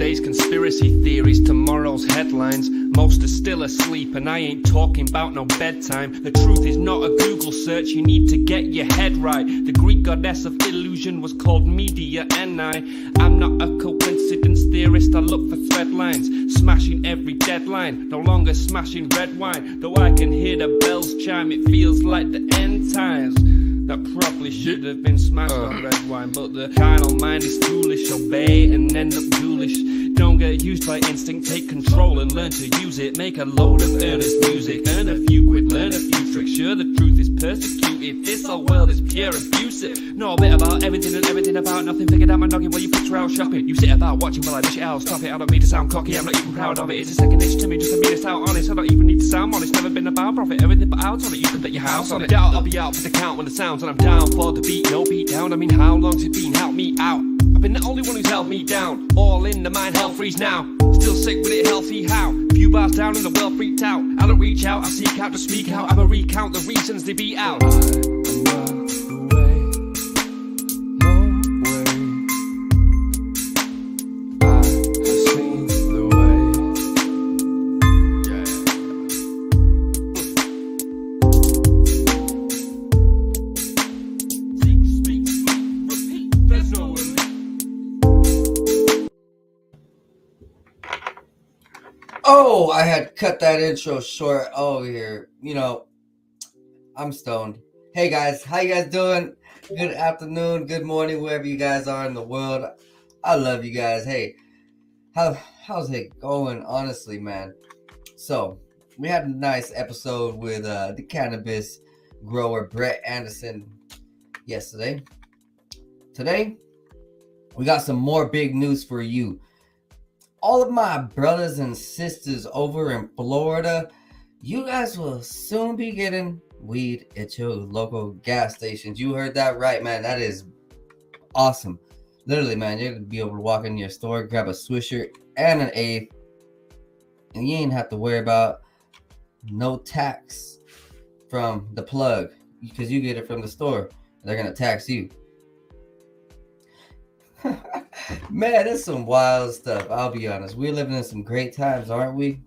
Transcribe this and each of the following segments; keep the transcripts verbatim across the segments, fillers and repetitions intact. today's conspiracy theories, tomorrow's headlines. Most are still asleep, and I ain't talking about no bedtime. The truth is not a Google search, you need to get your head right. The Greek goddess of illusion was called Media, and I I'm not a coincidence theorist, I look for thread lines, smashing every deadline, no longer smashing red wine. Though I can hear the bells chime, it feels like the end times. That probably should have been smashed uh. on red wine, but the carnal mind is foolish. Obey and end up ghoulish. Don't get used by instinct, take control and learn to use it. Make a load of earnest music, earn a few quid, learn a few tricks. Sure, the truth is persecuted, this whole world is pure abusive. Know a bit about everything and everything about nothing. Figured out my noggin while you picture out shopping. You sit about watching while I dish it out. Stop it, I don't mean to sound cocky, I'm not even proud of it. It's a second itch to me just to mean it's out honest. I don't even need to sound honest, never been about profit. Everything but out on it, you can bet your house on it. Doubt I'll be out for the count when the sound. And I'm down for the beat, no beat down. I mean, how long's it been? Help me out. I've been the only one who's held me down. All in the mind, hell freeze now. Still sick with it, healthy how? Few bars down and I'm well freaked out. I don't reach out, I seek out to speak out. I'ma recount the reasons they beat out. I had cut that intro short over here. You know, I'm stoned. Hey guys, how you guys doing? Good afternoon, good morning, wherever you guys are in the world. I love you guys. Hey, how how's it going? Honestly, man. So we had a nice episode with uh, the cannabis grower Brett Anderson yesterday. Today, we got some more big news for you. All of my brothers and sisters over in Florida, you guys will soon be getting weed at your local gas stations. You heard that right, man. That is awesome. Literally, man, you're going to be able to walk in your store, grab a Swisher and an eighth, and you ain't have to worry about no tax from the plug because you get it from the store. They're going to tax you. Man, it's some wild stuff. I'll be honest. We're living in some great times, aren't we?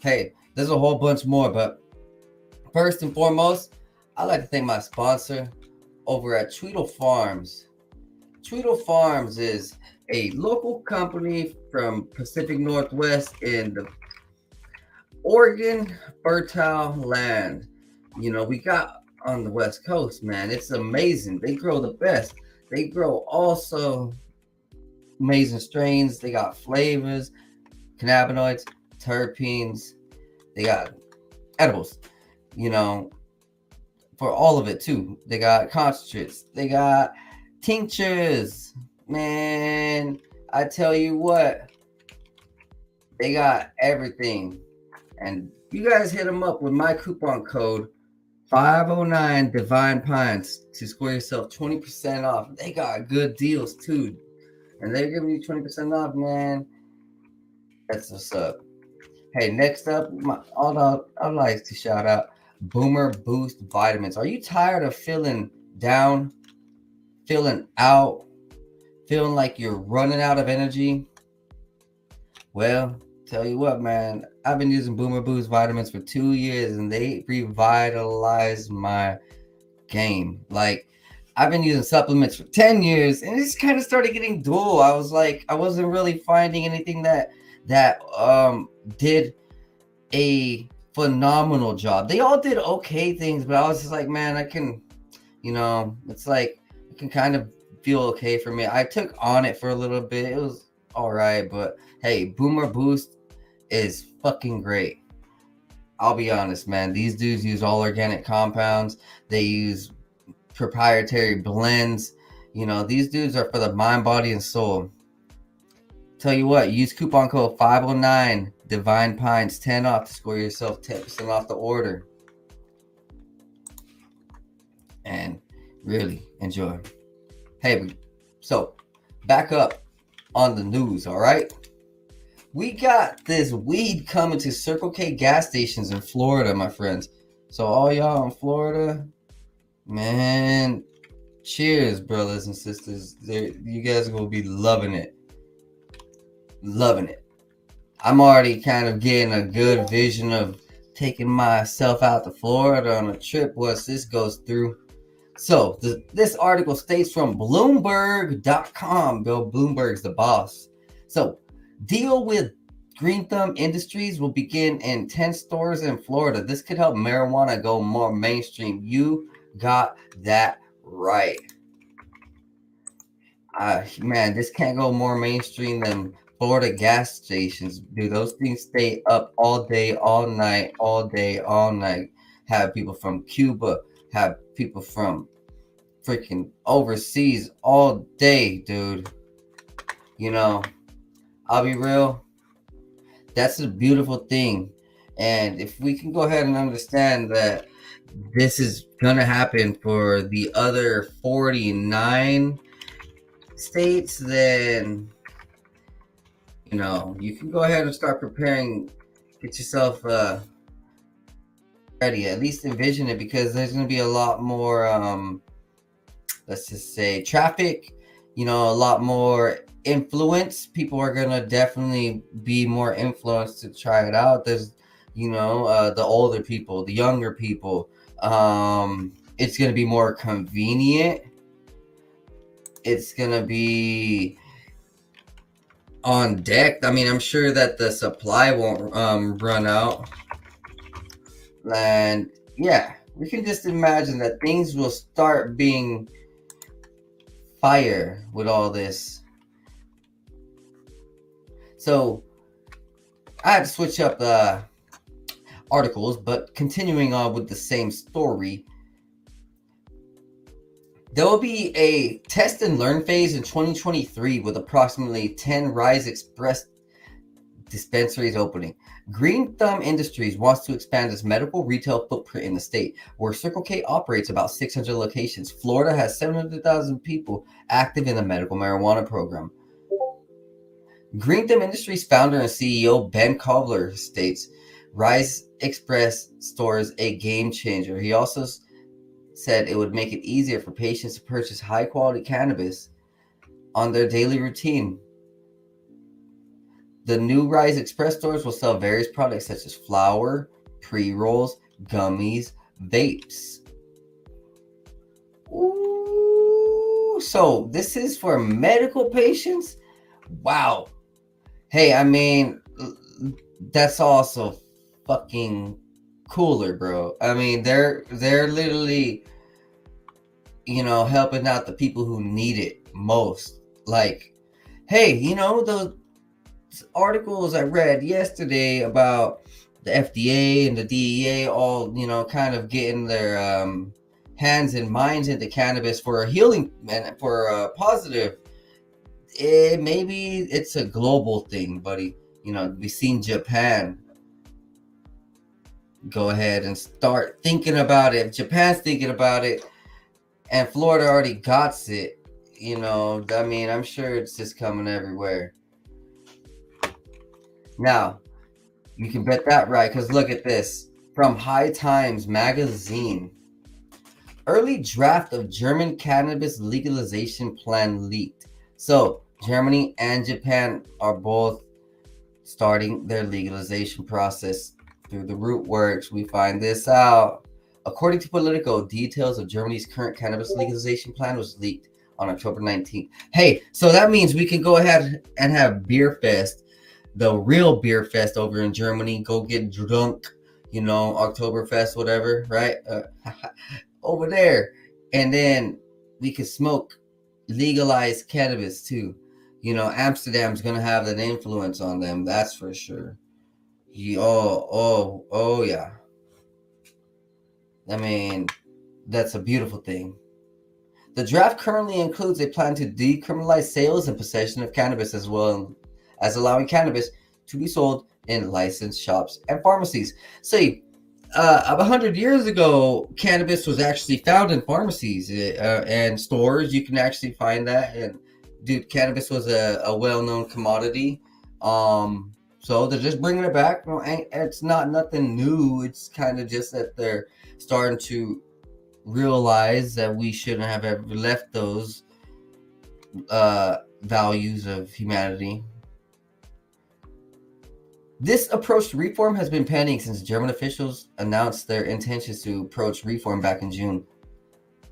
Hey, there's a whole bunch more, but first and foremost, I'd like to thank my sponsor over at Tweedle Farms. Tweedle Farms is a local company from Pacific Northwest in the Oregon fertile land. You know, we got on the West Coast, man. It's amazing. They grow the best. They grow also amazing strains. They got flavors, cannabinoids, terpenes. They got edibles, you know, for all of it too. They got concentrates. They got tinctures. Man, I tell you what, they got everything. And you guys hit them up with my coupon code five oh nine Divine Pines to score yourself twenty percent off. They got good deals too. And they're giving you twenty percent off, man. That's what's up. Hey, next up, my, all the, I'd like to shout out Boomer Boost Vitamins. Are you tired of feeling down, feeling out, feeling like you're running out of energy? Well, tell you what, man, I've been using Boomer Boost Vitamins for two years and they revitalized my game. Like, I've been using supplements for ten years and it just kind of started getting dull. I was like, I wasn't really finding anything that that um did a phenomenal job. They all did okay things, but I was just like, man, I can, you know, it's like, it can kind of feel okay for me. I took on it for a little bit. It was all right, but hey, Boomer Boost is fucking great. I'll be honest, man. These dudes use all organic compounds. They use proprietary blends. You know, these dudes are for the mind, body, and soul. Tell you what, use coupon code five oh nine Divine Pines ten off to score yourself ten percent off the order. And really enjoy. Hey, so back up on the news, all right? We got this weed coming to Circle K gas stations in Florida, my friends. So all y'all in Florida, man, cheers, brothers and sisters. They're, you guys will be loving it. loving it. I'm already kind of getting a good vision of taking myself out to Florida on a trip once this goes through. So the, this article states from Bloomberg dot com. Bill Bloomberg's the boss. So deal with Green Thumb Industries will begin in ten stores in Florida. This could help marijuana go more mainstream. You got that right. Uh, man, this can't go more mainstream than Florida gas stations. Dude, those things stay up all day, all night, all day, all night. Have people from Cuba, have people from freaking overseas all day, dude. You know, I'll be real. That's a beautiful thing. And if we can go ahead and understand that this is going to happen for the other forty-nine states, then, you know, you can go ahead and start preparing. Get yourself uh, ready. At least envision it, because there's going to be a lot more, um, let's just say, traffic, you know, a lot more influence. People are gonna definitely be more influenced to try it out. There's, you know, uh the older people, the younger people, um it's gonna be more convenient. It's gonna be on deck. I mean, I'm sure that the supply won't um run out. And yeah, we can just imagine that things will start being fire with all this. So I had to switch up uh, articles, but continuing on with the same story. There will be a test and learn phase in twenty twenty-three with approximately ten Rise Express dispensaries opening. Green Thumb Industries wants to expand its medical retail footprint in the state, where Circle K operates about six hundred locations. Florida has seven hundred thousand people active in the medical marijuana program. Green Thumb Industries founder and C E O Ben Kovler states Rise Express stores a game changer. He also s- said it would make it easier for patients to purchase high quality cannabis on their daily routine. The new Rise Express stores will sell various products such as flour, pre-rolls, gummies, vapes. Ooh, so this is for medical patients? Wow. Hey, I mean, that's also fucking cooler, bro. I mean, they're they're literally, you know, helping out the people who need it most. Like, hey, you know, those articles I read yesterday about the F D A and the D E A all, you know, kind of getting their um, hands and minds into cannabis for a healing and for a positive. It, maybe it's a global thing, buddy. You know, we've seen Japan go ahead and start thinking about it. Japan's thinking about it, and Florida already got it. You know, I mean, I'm sure it's just coming everywhere. Now, you can bet that right, because look at this from High Times magazine. Early draft of German cannabis legalization plan leaked. So Germany and Japan are both starting their legalization process through the root works. We find this out. According to Politico, details of Germany's current cannabis legalization plan was leaked on October nineteenth. Hey, so that means we can go ahead and have beer fest, the real beer fest over in Germany. Go get drunk, you know, Oktoberfest, whatever, right? Uh, over there. And then we can smoke legalized cannabis too. You know, Amsterdam's gonna have an influence on them, that's for sure. You, oh oh oh yeah, I mean, that's a beautiful thing. The draft currently includes a plan to decriminalize sales and possession of cannabis, as well as allowing cannabis to be sold in licensed shops and pharmacies. See, Uh, one hundred years ago, cannabis was actually found in pharmacies uh, and stores. You can actually find that. And dude, cannabis was a, a well-known commodity. Um, so they're just bringing it back. Well, it's not nothing new. It's kind of just that they're starting to realize that we shouldn't have ever left those uh, values of humanity. This approach to reform has been pending since German officials announced their intentions to approach reform back in June,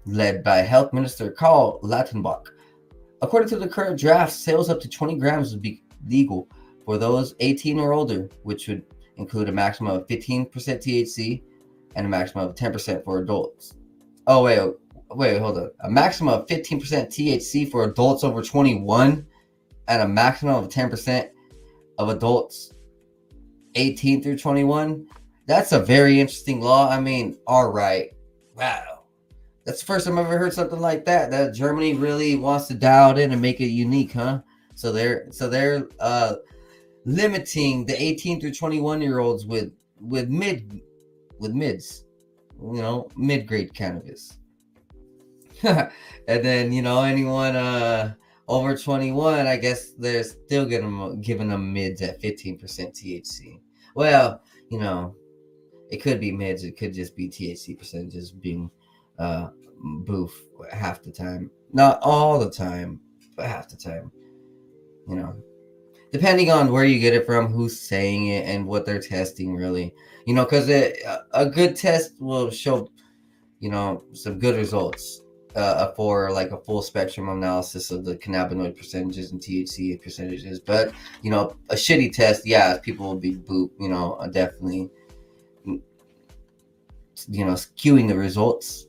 led by Health Minister Karl Lauterbach. According to the current draft, sales up to twenty grams would be legal for those eighteen or older, which would include a maximum of fifteen percent T H C and a maximum of ten percent for adults. Oh, wait, wait, hold on. A maximum of fifteen percent T H C for adults over twenty-one and a maximum of ten percent of adults eighteen through twenty-one. That's a very interesting law. I mean, all right. Wow. That's the first time I've ever heard something like that. That Germany really wants to dial it in and make it unique, huh? So they're so they're uh, limiting the eighteen through twenty-one year olds with with mid with mids, you know, mid grade cannabis. And then, you know, anyone uh, over twenty-one, I guess they're still getting, giving them mids at fifteen percent T H C. Well, you know, it could be mids. It could just be T H C percentages being uh, boof half the time. Not all the time, but half the time. You know, depending on where you get it from, who's saying it, and what they're testing, really. You know, because a good test will show, you know, some good results. Uh, for like a full spectrum analysis of the cannabinoid percentages and T H C percentages, but you know, a shitty test, yeah, people will be boop, you know, definitely, you know, skewing the results.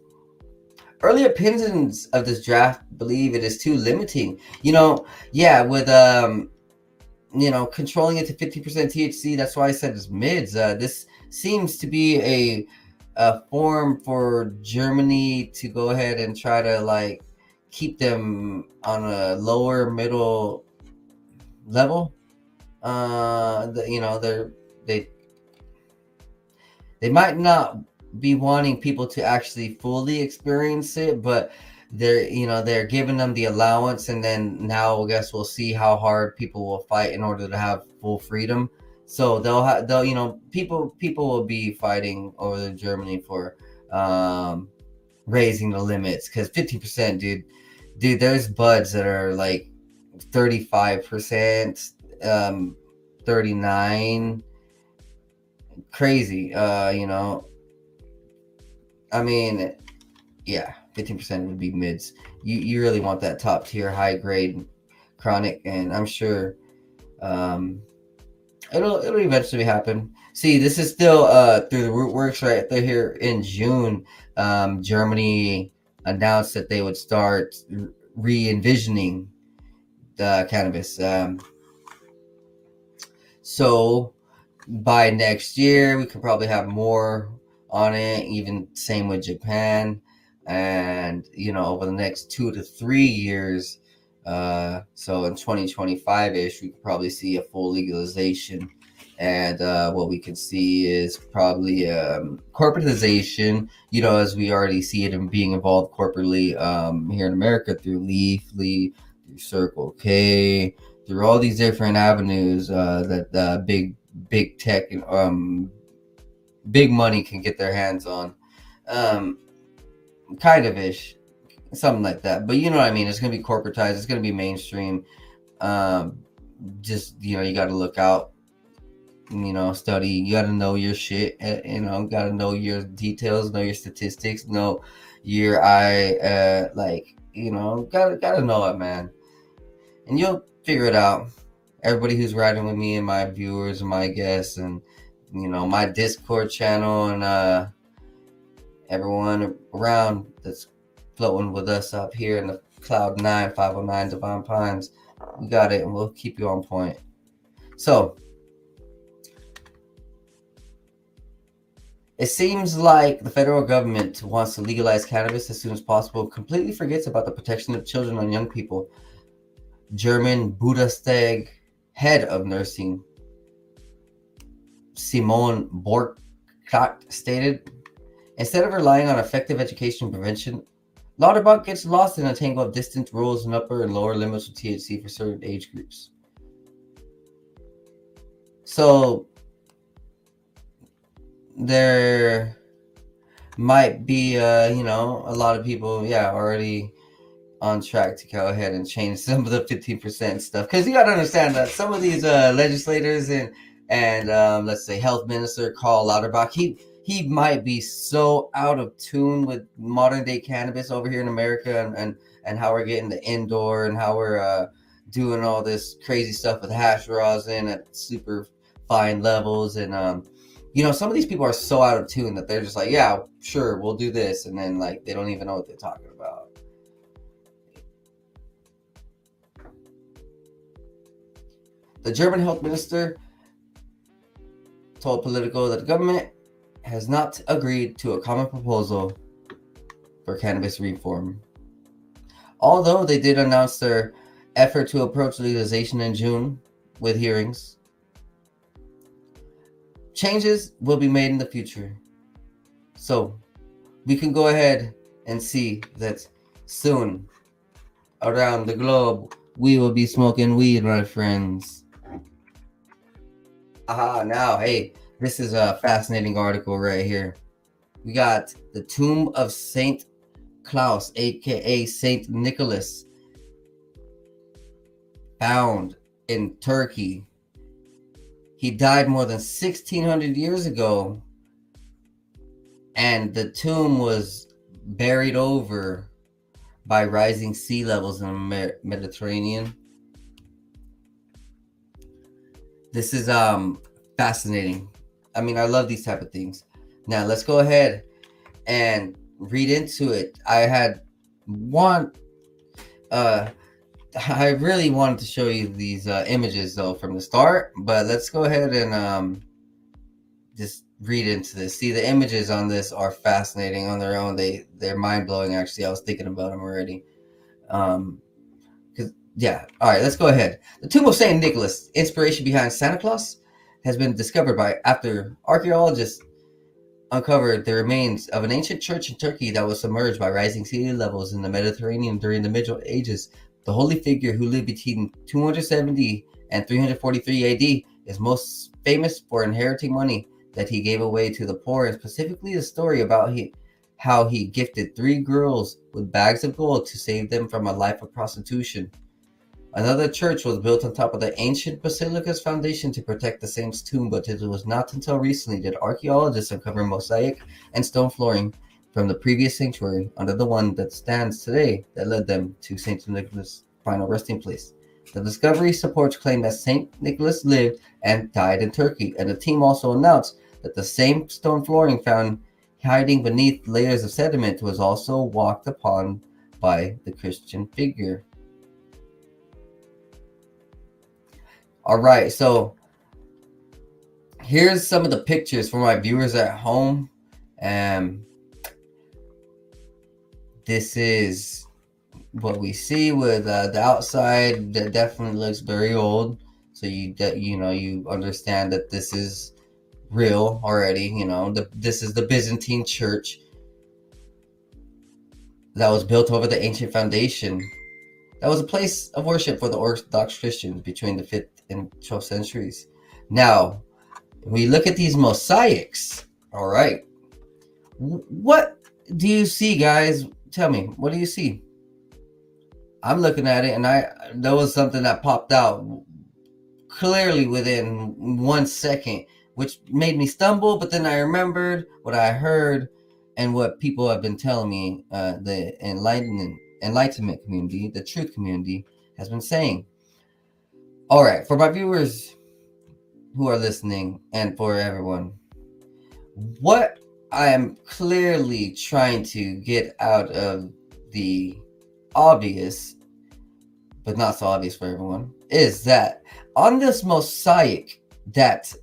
Early opinions of this draft believe it is too limiting, you know, yeah, with um, you know, controlling it to fifty percent T H C. That's why I said it's mids. Uh, this seems to be a a form for Germany to go ahead and try to like keep them on a lower middle level. Uh, the, you know, they're, they, they might not be wanting people to actually fully experience it, but they're, you know, they're giving them the allowance. And then now I guess we'll see how hard people will fight in order to have full freedom. So they'll have, they'll, you know, people, people will be fighting over Germany for um, raising the limits. Cause fifty percent, dude, dude, there's buds that are like thirty-five percent, um, thirty-nine, crazy. Uh, you know, I mean, yeah, fifteen percent would be mids. You, you really want that top tier, high grade chronic. And I'm sure, um, It'll it'll eventually happen. See, this is still uh, through the root works right there. Here in June, um, Germany announced that they would start re-envisioning the cannabis. Um, so by next year, we could probably have more on it. Even same with Japan, and you know, over the next two to three years. Uh, so in twenty twenty-five ish, we could probably see a full legalization, and uh, what we could see is probably um, corporatization, you know, as we already see it in being involved corporately um, here in America through Leafly, through Circle K, through all these different avenues uh, that uh, big, big tech and um, big money can get their hands on, um, kind of ish. Something like that, but you know what I mean. It's gonna be corporatized. It's gonna be mainstream. Um, just you know, you gotta look out. You know, study. You gotta know your shit. You know, gotta know your details. Know your statistics. Know your I. Uh, like you know, gotta gotta know it, man. And you'll figure it out. Everybody who's riding with me and my viewers and my guests and you know my Discord channel and uh, everyone around that's floating with us up here in the Cloud nine, five oh nine, Divine Pines. We got it, and we'll keep you on point. So, it seems like the federal government wants to legalize cannabis as soon as possible, completely forgets about the protection of children and young people. German Bundestag head of nursing, Simone Borkacht, stated, instead of relying on effective education and prevention, Lauterbach gets lost in a tangle of distant rules and upper and lower limits of T H C for certain age groups. So there might be, uh, you know, a lot of people, yeah, already on track to go ahead and change some of the fifteen percent stuff. Because you got to understand that some of these uh, legislators and and um, let's say Health Minister Karl Lauterbach, he he might be so out of tune with modern day cannabis over here in America, and and, and how we're getting the indoor and how we're uh, doing all this crazy stuff with hash rosin at super fine levels. And um, you know, some of these people are so out of tune that they're just like, yeah, sure, we'll do this, and then like they don't even know what they're talking about. The German health minister told Politico that the government has not agreed to a common proposal for cannabis reform. Although they did announce their effort to approach legalization in June with hearings, changes will be made in the future. So we can go ahead and see that soon around the globe, we will be smoking weed, my friends. Aha, now, hey, this is a fascinating article right here. We got the tomb of Saint Klaus, aka Saint Nicholas, found in Turkey. He died more than sixteen hundred years ago, and the tomb was buried over by rising sea levels in the Mediterranean. This is um fascinating. I mean, I love these type of things. Now let's go ahead and read into it. I had one, uh, I really wanted to show you these uh, images though from the start, but let's go ahead and um, just read into this. See, the images on this are fascinating on their own. They, they're mind-blowing, actually. I was thinking about them already. Um, cause yeah, all right, let's go ahead. The tomb of Saint Nicholas, inspiration behind Santa Claus, has been discovered by after archaeologists uncovered the remains of an ancient church in Turkey that was submerged by rising sea levels in the Mediterranean during the Middle Ages. The holy figure, who lived between two seventy and three forty-three A D, is most famous for inheriting money that he gave away to the poor, and specifically the story about he, how he gifted three girls with bags of gold to save them from a life of prostitution. Another church was built on top of the ancient basilica's foundation to protect the saint's tomb, but it was not until recently that archaeologists uncovered mosaic and stone flooring from the previous sanctuary under the one that stands today that led them to Saint Nicholas' final resting place. The discovery supports claim that Saint Nicholas lived and died in Turkey, and the team also announced that the same stone flooring found hiding beneath layers of sediment was also walked upon by the Christian figure. All right, so here's some of the pictures for my viewers at home. Um, this is what we see with uh, the outside. That definitely looks very old, so you de- you know you understand that this is real already. You know, the, this is the Byzantine church that was built over the ancient foundation. That was a place of worship for the Orthodox Christians between the fifth and twelfth centuries. Now, we look at these mosaics. All right, what do you see, guys? Tell me, what do you see? I'm looking at it, and I there was something that popped out clearly within one second, which made me stumble. But then I remembered what I heard and what people have been telling me. Uh, the enlightenment, enlightenment community, the truth community, has been saying. All right, for my viewers who are listening and for everyone, what I am clearly trying to get out of the obvious, but not so obvious for everyone, is that on this mosaic that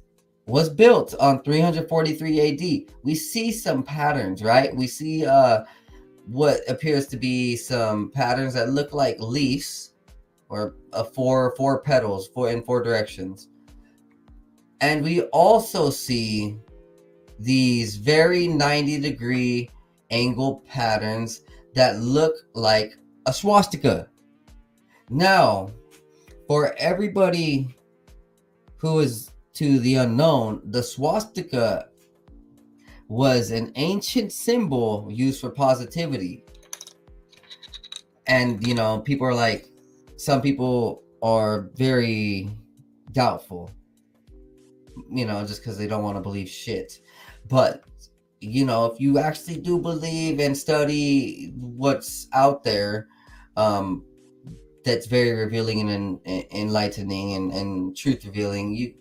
was built on three forty-three A D, we see some patterns, right? We see uh, what appears to be some patterns that look like leaves, or a four four petals, four in four directions. And we also see these very ninety degree angle patterns that look like a swastika. Now, for everybody who is to the unknown, the swastika was an ancient symbol used for positivity. And, you know, people are like, some people are very doubtful. you know, just because they don't want to believe shit. But, you know, if you actually do believe and study what's out there, um, that's very revealing and, and enlightening and, and truth revealing, you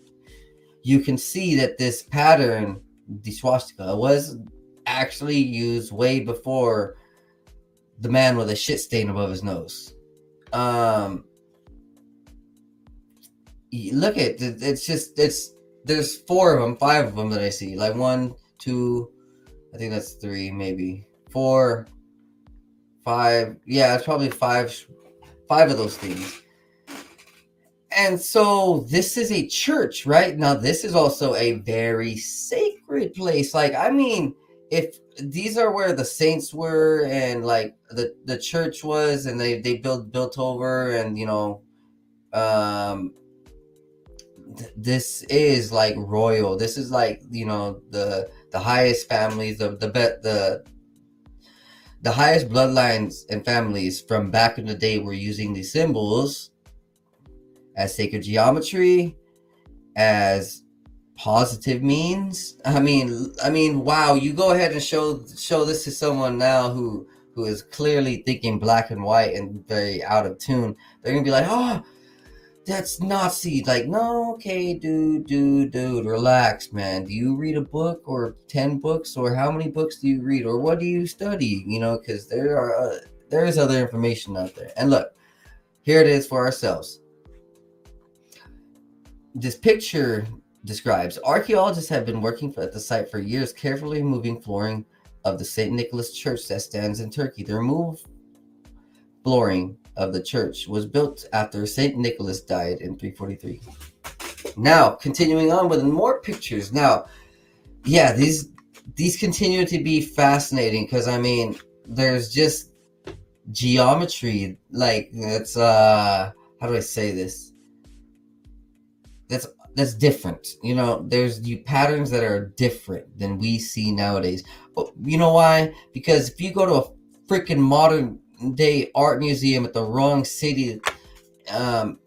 you can see that this pattern, the swastika, was actually used way before the man with a shit stain above his nose. Um, look at it, it's just, it's, there's four of them, five of them that I see. Like one, two, I think that's three, maybe four, five. Yeah, it's probably five, five of those things. And so this is a church, right? Now, this is also a very sacred place. Like, I mean, if these are where the saints were and like the, the church was, and they, they built, built over, and, you know, um, th- this is like royal. This is like, you know, the, the highest families of the, the, the, the highest bloodlines and families from back in the day were using these symbols as sacred geometry, as positive means. I mean, I mean, wow, you go ahead and show show this to someone now who who is clearly thinking black and white and very out of tune. They're gonna be like, oh, that's Nazi. Like, no, okay, dude, dude, dude, relax, man. Do you read a book or ten books, or how many books do you read, or what do you study? You know, because there are uh, there is other information out there. And look, here it is for ourselves. This picture describes archaeologists have been working for, at the site for years, carefully removing flooring of the Saint Nicholas Church that stands in Turkey. The removed flooring of the church was built after Saint Nicholas died in three forty-three. Now, continuing on with more pictures. Now, yeah, these these continue to be fascinating because, I mean, there's just geometry. Like, it's, uh, how do I say this? That's That's different. You know, there's the patterns that are different than we see nowadays. But you know why? Because if you go to a freaking modern day art museum at the wrong city, um,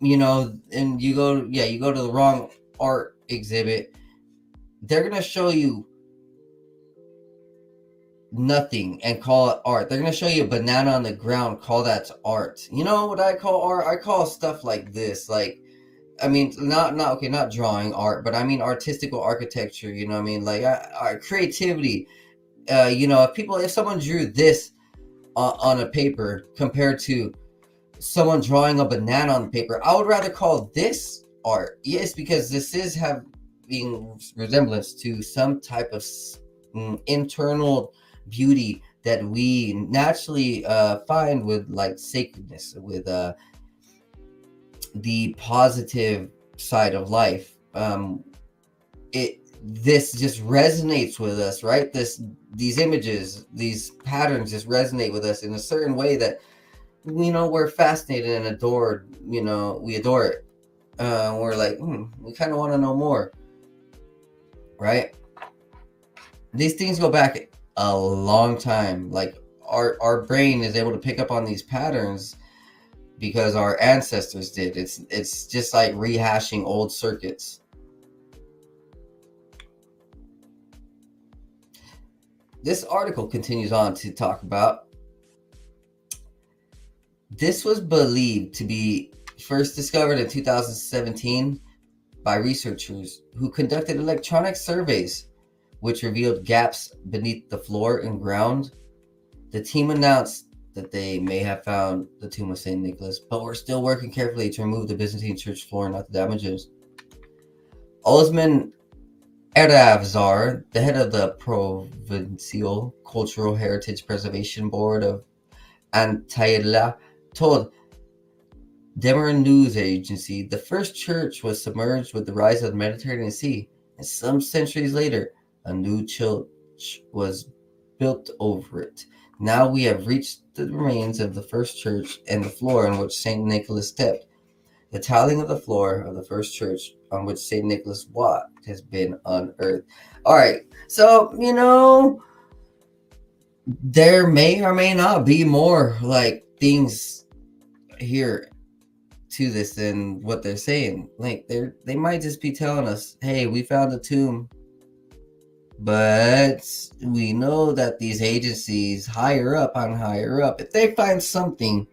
you know, and you go, yeah, you go to the wrong art exhibit, they're going to show you nothing and call it art. They're going to show you a banana on the ground, call that art. You know what I call art? I call stuff like this, like, I mean, not, not, okay, not drawing art, but I mean, artistical architecture, you know what I mean? Like, I, I, creativity, uh, you know, if people, if someone drew this uh, on a paper compared to someone drawing a banana on paper, I would rather call this art. Yes, because this is having resemblance to some type of mm, internal beauty that we naturally uh, find with, like, sacredness, with, uh, the positive side of life. Um it this just resonates with us, right? This these images, these patterns just resonate with us in a certain way that, you know, we're fascinated and adored, you know, we adore it. Uh we're like, hmm, we kind of want to know more, right? These things go back a long time. Like, our our brain is able to pick up on these patterns because our ancestors did. It's it's just like rehashing old circuits. This article continues on to talk about, this was believed to be first discovered in two thousand seventeen by researchers who conducted electronic surveys, which revealed gaps beneath the floor and ground. The team announced that they may have found the tomb of Saint Nicholas, but we're still working carefully to remove the Byzantine church floor, not the damages. Osman Eravzar, the head of the Provincial Cultural Heritage Preservation Board of Antalya, told Demir News Agency, the first church was submerged with the rise of the Mediterranean Sea, and some centuries later, a new church was built over it. Now we have reached the remains of the first church and the floor on which Saint Nicholas stepped. The tiling of the floor of the first church on which Saint Nicholas walked has been unearthed. All right, so, you know, there may or may not be more like things here. to this than what they're saying. Like, they they might just be telling us, hey, we found a tomb, but we know that these agencies higher up on higher up, if they find something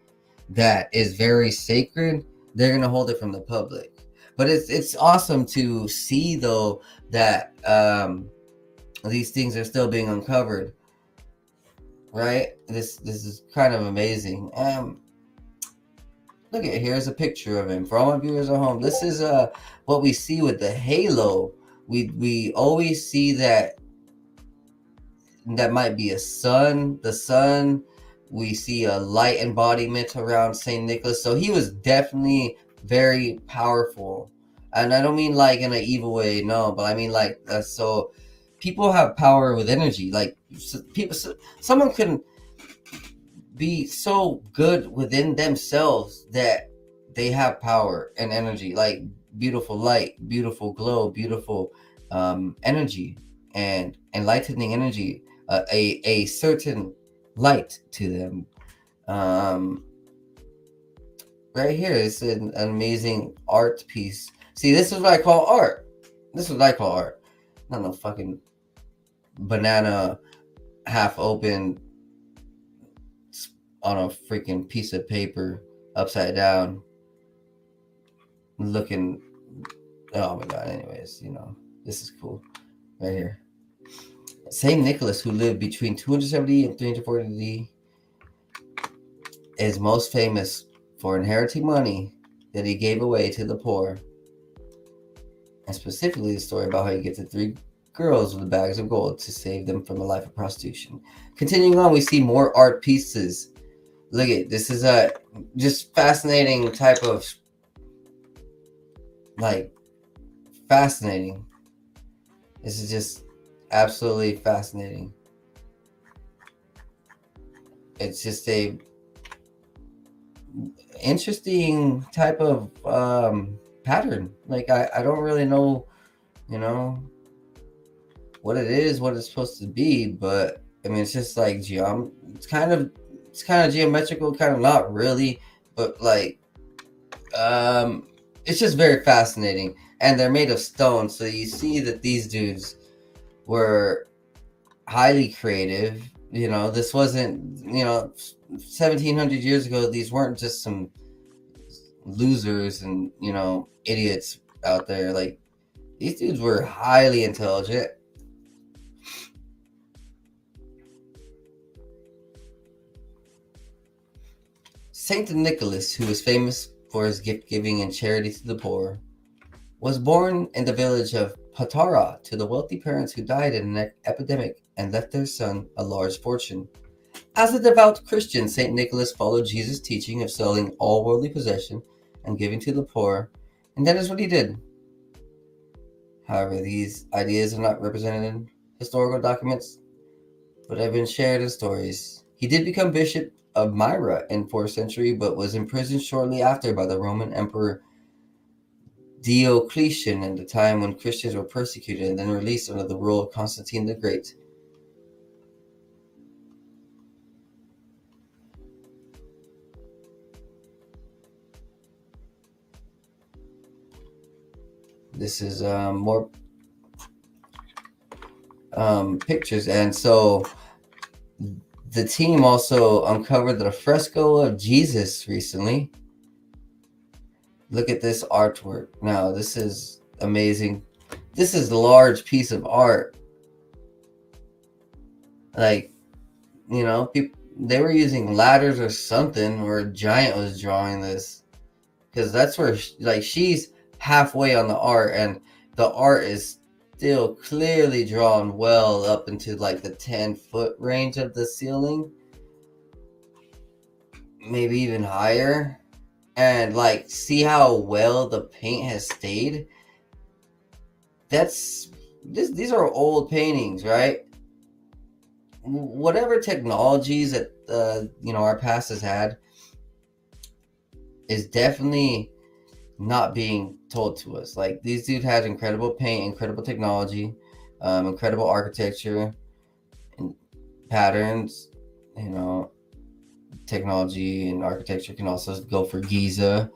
that is very sacred, they're going to hold it from the public. But it's it's awesome to see, though, that um, these things are still being uncovered, right? This this is kind of amazing. Um, look at, here's a picture of him. For all my viewers at home, this is uh, what we see with the halo. We we always see that that might be a sun, the sun. We see a light embodiment around Saint Nicholas. So he was definitely very powerful. And I don't mean like in an evil way, no, but I mean like, uh, so people have power with energy. Like so people, so someone can be so good within themselves that they have power and energy, like beautiful light, beautiful glow, beautiful um, energy and enlightening energy, uh, a, a certain light to them. Um, right here is an, an amazing art piece. See, this is what I call art. This is what I call art. Not no fucking banana half open on a freaking piece of paper upside down looking. Oh my god, anyways, you know, this is cool right here. Saint Nicholas, who lived between two seventy and three forty A D, is most famous for inheriting money that he gave away to the poor, and specifically the story about how he gets the three girls with bags of gold to save them from a life of prostitution. Continuing on, we see more art pieces. Look at this, is a just fascinating type of like fascinating. This is just absolutely fascinating. It's just a interesting type of um pattern. Like I, I don't really know, you know, what it is, what it's supposed to be, but I mean it's just like geom it's kind of it's kind of geometrical, kind of not really, but like um it's just very fascinating. And they're made of stone, so you see that these dudes were highly creative. You know, this wasn't, you know, seventeen hundred years ago, these weren't just some losers and, you know, idiots out there. Like, these dudes were highly intelligent. Saint Nicholas, who was famous for his gift giving and charity to the poor, was born in the village of Patara to the wealthy parents who died in an epidemic and left their son a large fortune. As a devout Christian, Saint Nicholas followed Jesus' teaching of selling all worldly possession and giving to the poor, and that is what he did. However, these ideas are not represented in historical documents, but have been shared in stories. He did become bishop of Myra in fourth century, but was imprisoned shortly after by the Roman Emperor Diocletian in the time when Christians were persecuted and then released under the rule of Constantine the Great. This is um, more um, pictures. And so the team also uncovered the fresco of Jesus recently. Look at this artwork. Now, this is amazing. This is a large piece of art. Like, you know, people, they were using ladders or something where a giant was drawing this. Because that's where, like, she's halfway on the art. And the art is still clearly drawn well up into, like, the ten-foot range of the ceiling. Maybe even higher. And like, see how well the paint has stayed. That's this these are old paintings, right? Whatever technologies that uh you know our past has had is definitely not being told to us. Like, these dudes had incredible paint, incredible technology, um incredible architecture and patterns. You know, technology and architecture can also go for Giza,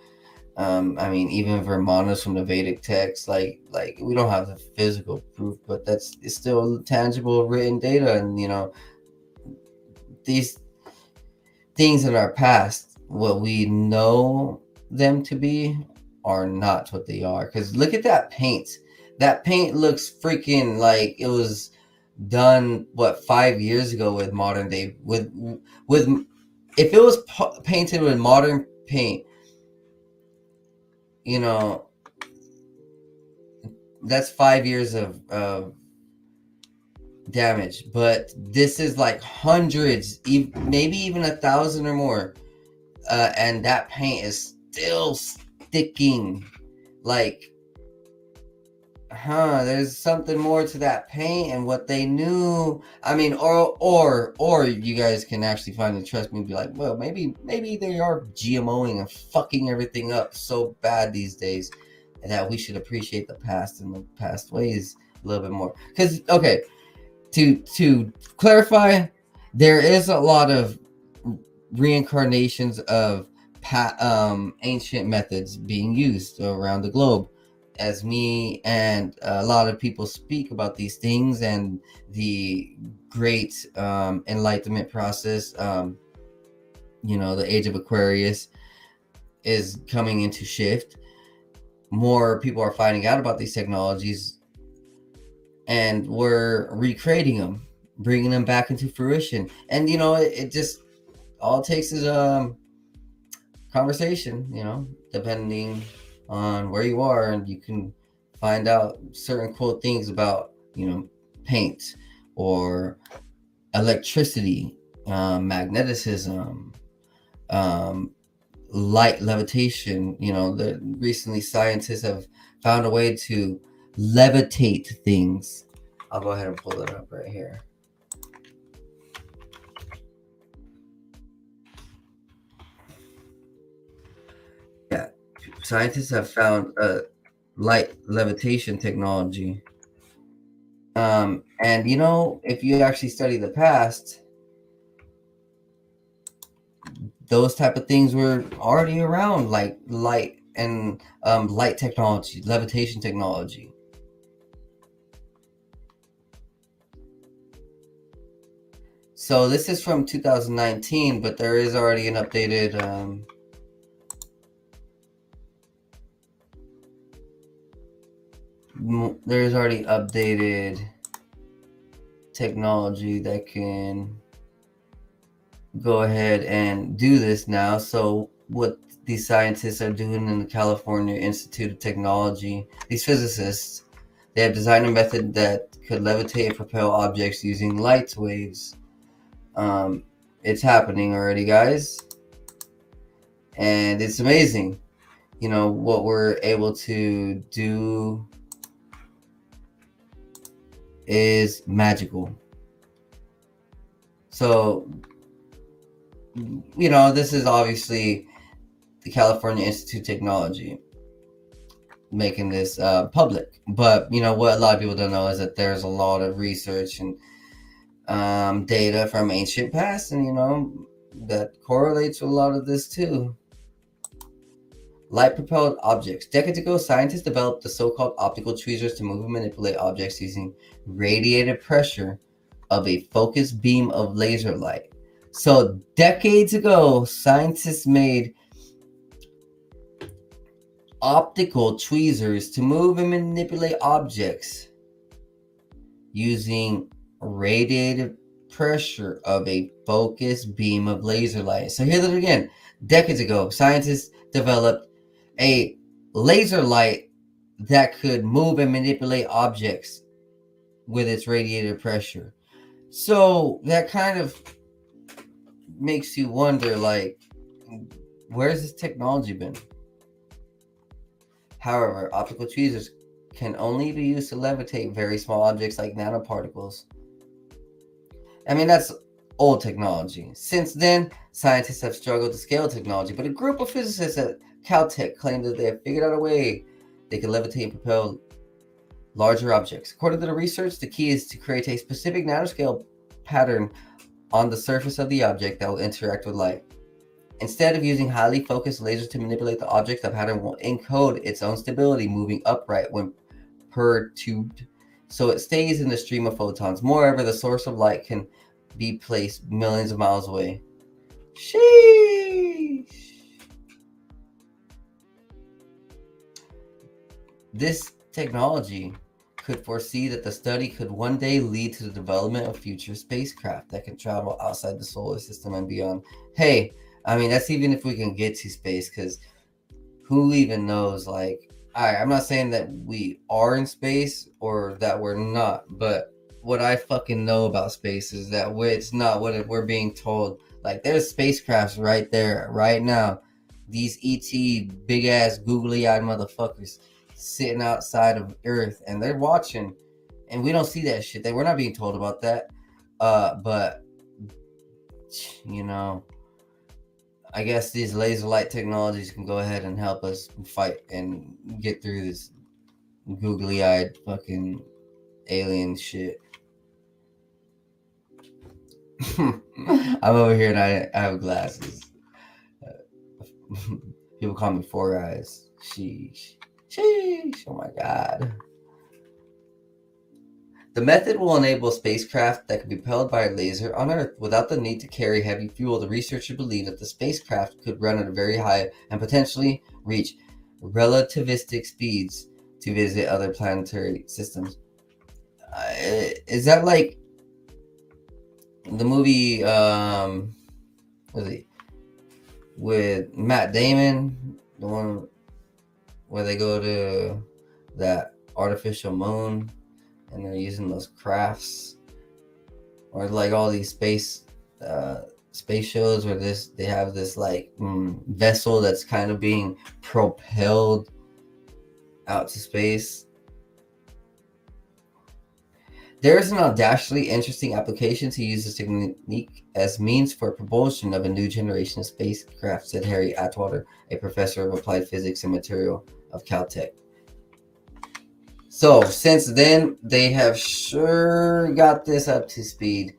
Um, I mean, even Vermontus from the Vedic text, like, like we don't have the physical proof, but that's it's still tangible written data. And, you know, these things in our past, what we know them to be are not what they are. Because look at that paint. That paint looks freaking like it was done, what, five years ago with modern day, with, with, if it was p- painted with modern paint, you know, that's five years of uh, damage. But this is like hundreds, e- maybe even a thousand or more. Uh, and that paint is still sticking. Like, huh, there's something more to that paint and what they knew. I mean, or or or you guys can actually finally trust me and be like, well, maybe maybe they are GMOing and fucking everything up so bad these days that we should appreciate the past and the past ways a little bit more. Because, okay, to to clarify, there is a lot of reincarnations of pa- um, ancient methods being used around the globe. As me and a lot of people speak about these things and the great um, enlightenment process, um, you know, the age of Aquarius is coming into shift. More people are finding out about these technologies and we're recreating them, bringing them back into fruition. And, you know, it, it just all it takes is a conversation, you know, depending on where you are, and you can find out certain cool things about, you know, paint or electricity, um, magnetism, um, light levitation. You know, the recently scientists have found a way to levitate things. I'll go ahead and pull it up right here. Scientists have found a uh, light levitation technology. Um, and, you know, if you actually study the past, those type of things were already around, like light and um, light technology, levitation technology. So this is from two thousand nineteen, but there is already an updated... Um, there's already updated technology that can go ahead and do this now. So what these scientists are doing in the California Institute of Technology, these physicists, they have designed a method that could levitate and propel objects using light waves. Um, it's happening already, guys. And it's amazing, you know, what we're able to do is magical. So, you know, this is obviously the California Institute of Technology making this uh, public. But, you know, what a lot of people don't know is that there's a lot of research and um, data from ancient past, and, you know, that correlates with a lot of this too. Light-propelled objects. Decades ago, scientists developed the so-called optical tweezers to move and manipulate objects using radiated pressure of a focused beam of laser light. So decades ago, scientists made optical tweezers to move and manipulate objects using radiated pressure of a focused beam of laser light. So hear that again. Decades ago, scientists developed a laser light that could move and manipulate objects with its radiated pressure. So that kind of makes you wonder, like, where's this technology been? However, optical tweezers can only be used to levitate very small objects like nanoparticles. I mean, that's old technology. Since then, scientists have struggled to scale technology, but a group of physicists at Caltech claimed that they have figured out a way they can levitate and propel larger objects. According to the research, the key is to create a specific nanoscale pattern on the surface of the object that will interact with light. Instead of using highly focused lasers to manipulate the object, the pattern will encode its own stability, moving upright when perturbed, so it stays in the stream of photons. Moreover, the source of light can be placed millions of miles away. Sheesh. This technology could foresee that the study could one day lead to the development of future spacecraft that can travel outside the solar system and beyond. Hey, I mean, that's even if we can get to space, because who even knows? Like, all right, I'm not saying that we are in space or that we're not, but what I fucking know about space is that it's not what we're being told. Like, there's spacecrafts right there, right now. These E T big-ass googly-eyed motherfuckers sitting outside of Earth, and they're watching, and we don't see that shit. They, we're not being told about that. Uh, but, you know, I guess these laser light technologies can go ahead and help us fight and get through this googly-eyed fucking alien shit. I'm over here and I, I have glasses. People call me Four Eyes. Sheesh. Sheesh. Oh my god. The method will enable spacecraft that can be propelled by a laser on Earth without the need to carry heavy fuel. The researchers believe that the spacecraft could run at a very high and potentially reach relativistic speeds to visit other planetary systems. Uh, is that like the movie um was it with Matt Damon, the one where they go to that artificial moon and they're using those crafts, or like all these space uh space shows where this they have this like mm, vessel that's kind of being propelled out to space? There is an audaciously interesting application to use this technique as means for propulsion of a new generation of spacecraft, said Harry Atwater, a professor of applied physics and material of Caltech. So since then, they have sure got this up to speed.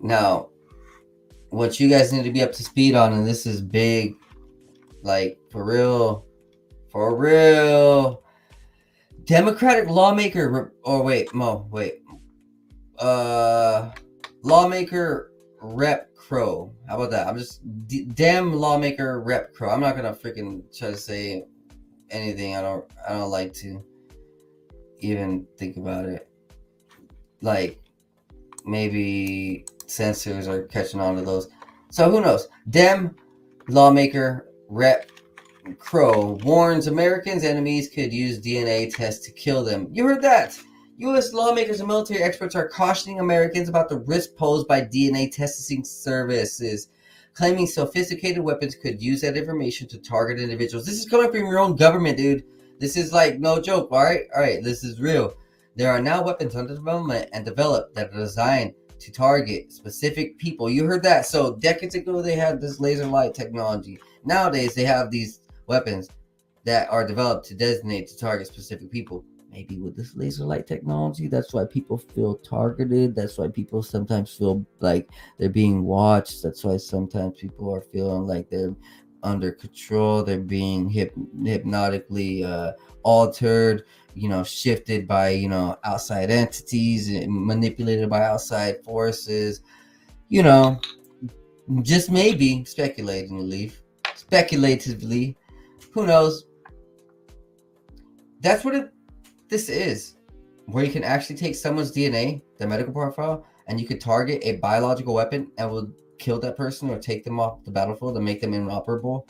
Now, what you guys need to be up to speed on, and this is big, like for real, for real. Democratic lawmaker, or wait, no, wait. Uh, lawmaker Rep Crow. How about that? I'm just, D- damn lawmaker Rep Crow. I'm not gonna freaking try to say anything. I don't, I don't like to even think about it. Like, maybe censors are catching on to those. So who knows? Damn lawmaker Rep Crow warns Americans enemies could use D N A tests to kill them. You heard that? U S lawmakers and military experts are cautioning Americans about the risk posed by D N A testing services, claiming sophisticated weapons could use that information to target individuals. This is coming from your own government, dude. This is like no joke, all right? All right, this is real. There are now weapons under development and developed that are designed to target specific people. You heard that? So decades ago, they had this laser light technology. Nowadays, they have these weapons that are developed to designate to target specific people. Maybe with this laser light technology, that's why people feel targeted. That's why people sometimes feel like they're being watched. That's why sometimes people are feeling like they're under control. They're being hip, hypnotically uh, altered, you know, shifted by, you know, outside entities and manipulated by outside forces. You know, just maybe speculatingly, speculatively. Who knows? That's what it, this is, where you can actually take someone's D N A, their medical profile, and you could target a biological weapon and will kill that person or take them off the battlefield and make them inoperable.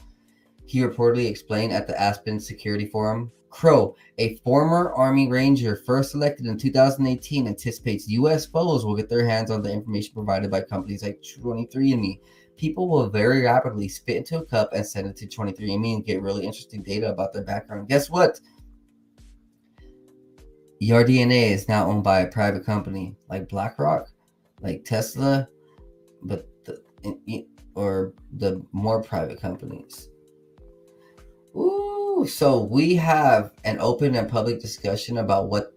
He reportedly explained at the Aspen Security Forum. Crow, a former Army Ranger first elected in two thousand eighteen, anticipates U S foes will get their hands on the information provided by companies like twenty-three and me. People will very rapidly spit into a cup and send it to twenty-three and me and get really interesting data about their background. Guess what? Your D N A is now owned by a private company like BlackRock, like Tesla, but the, or the more private companies. Ooh, so we have an open and public discussion about what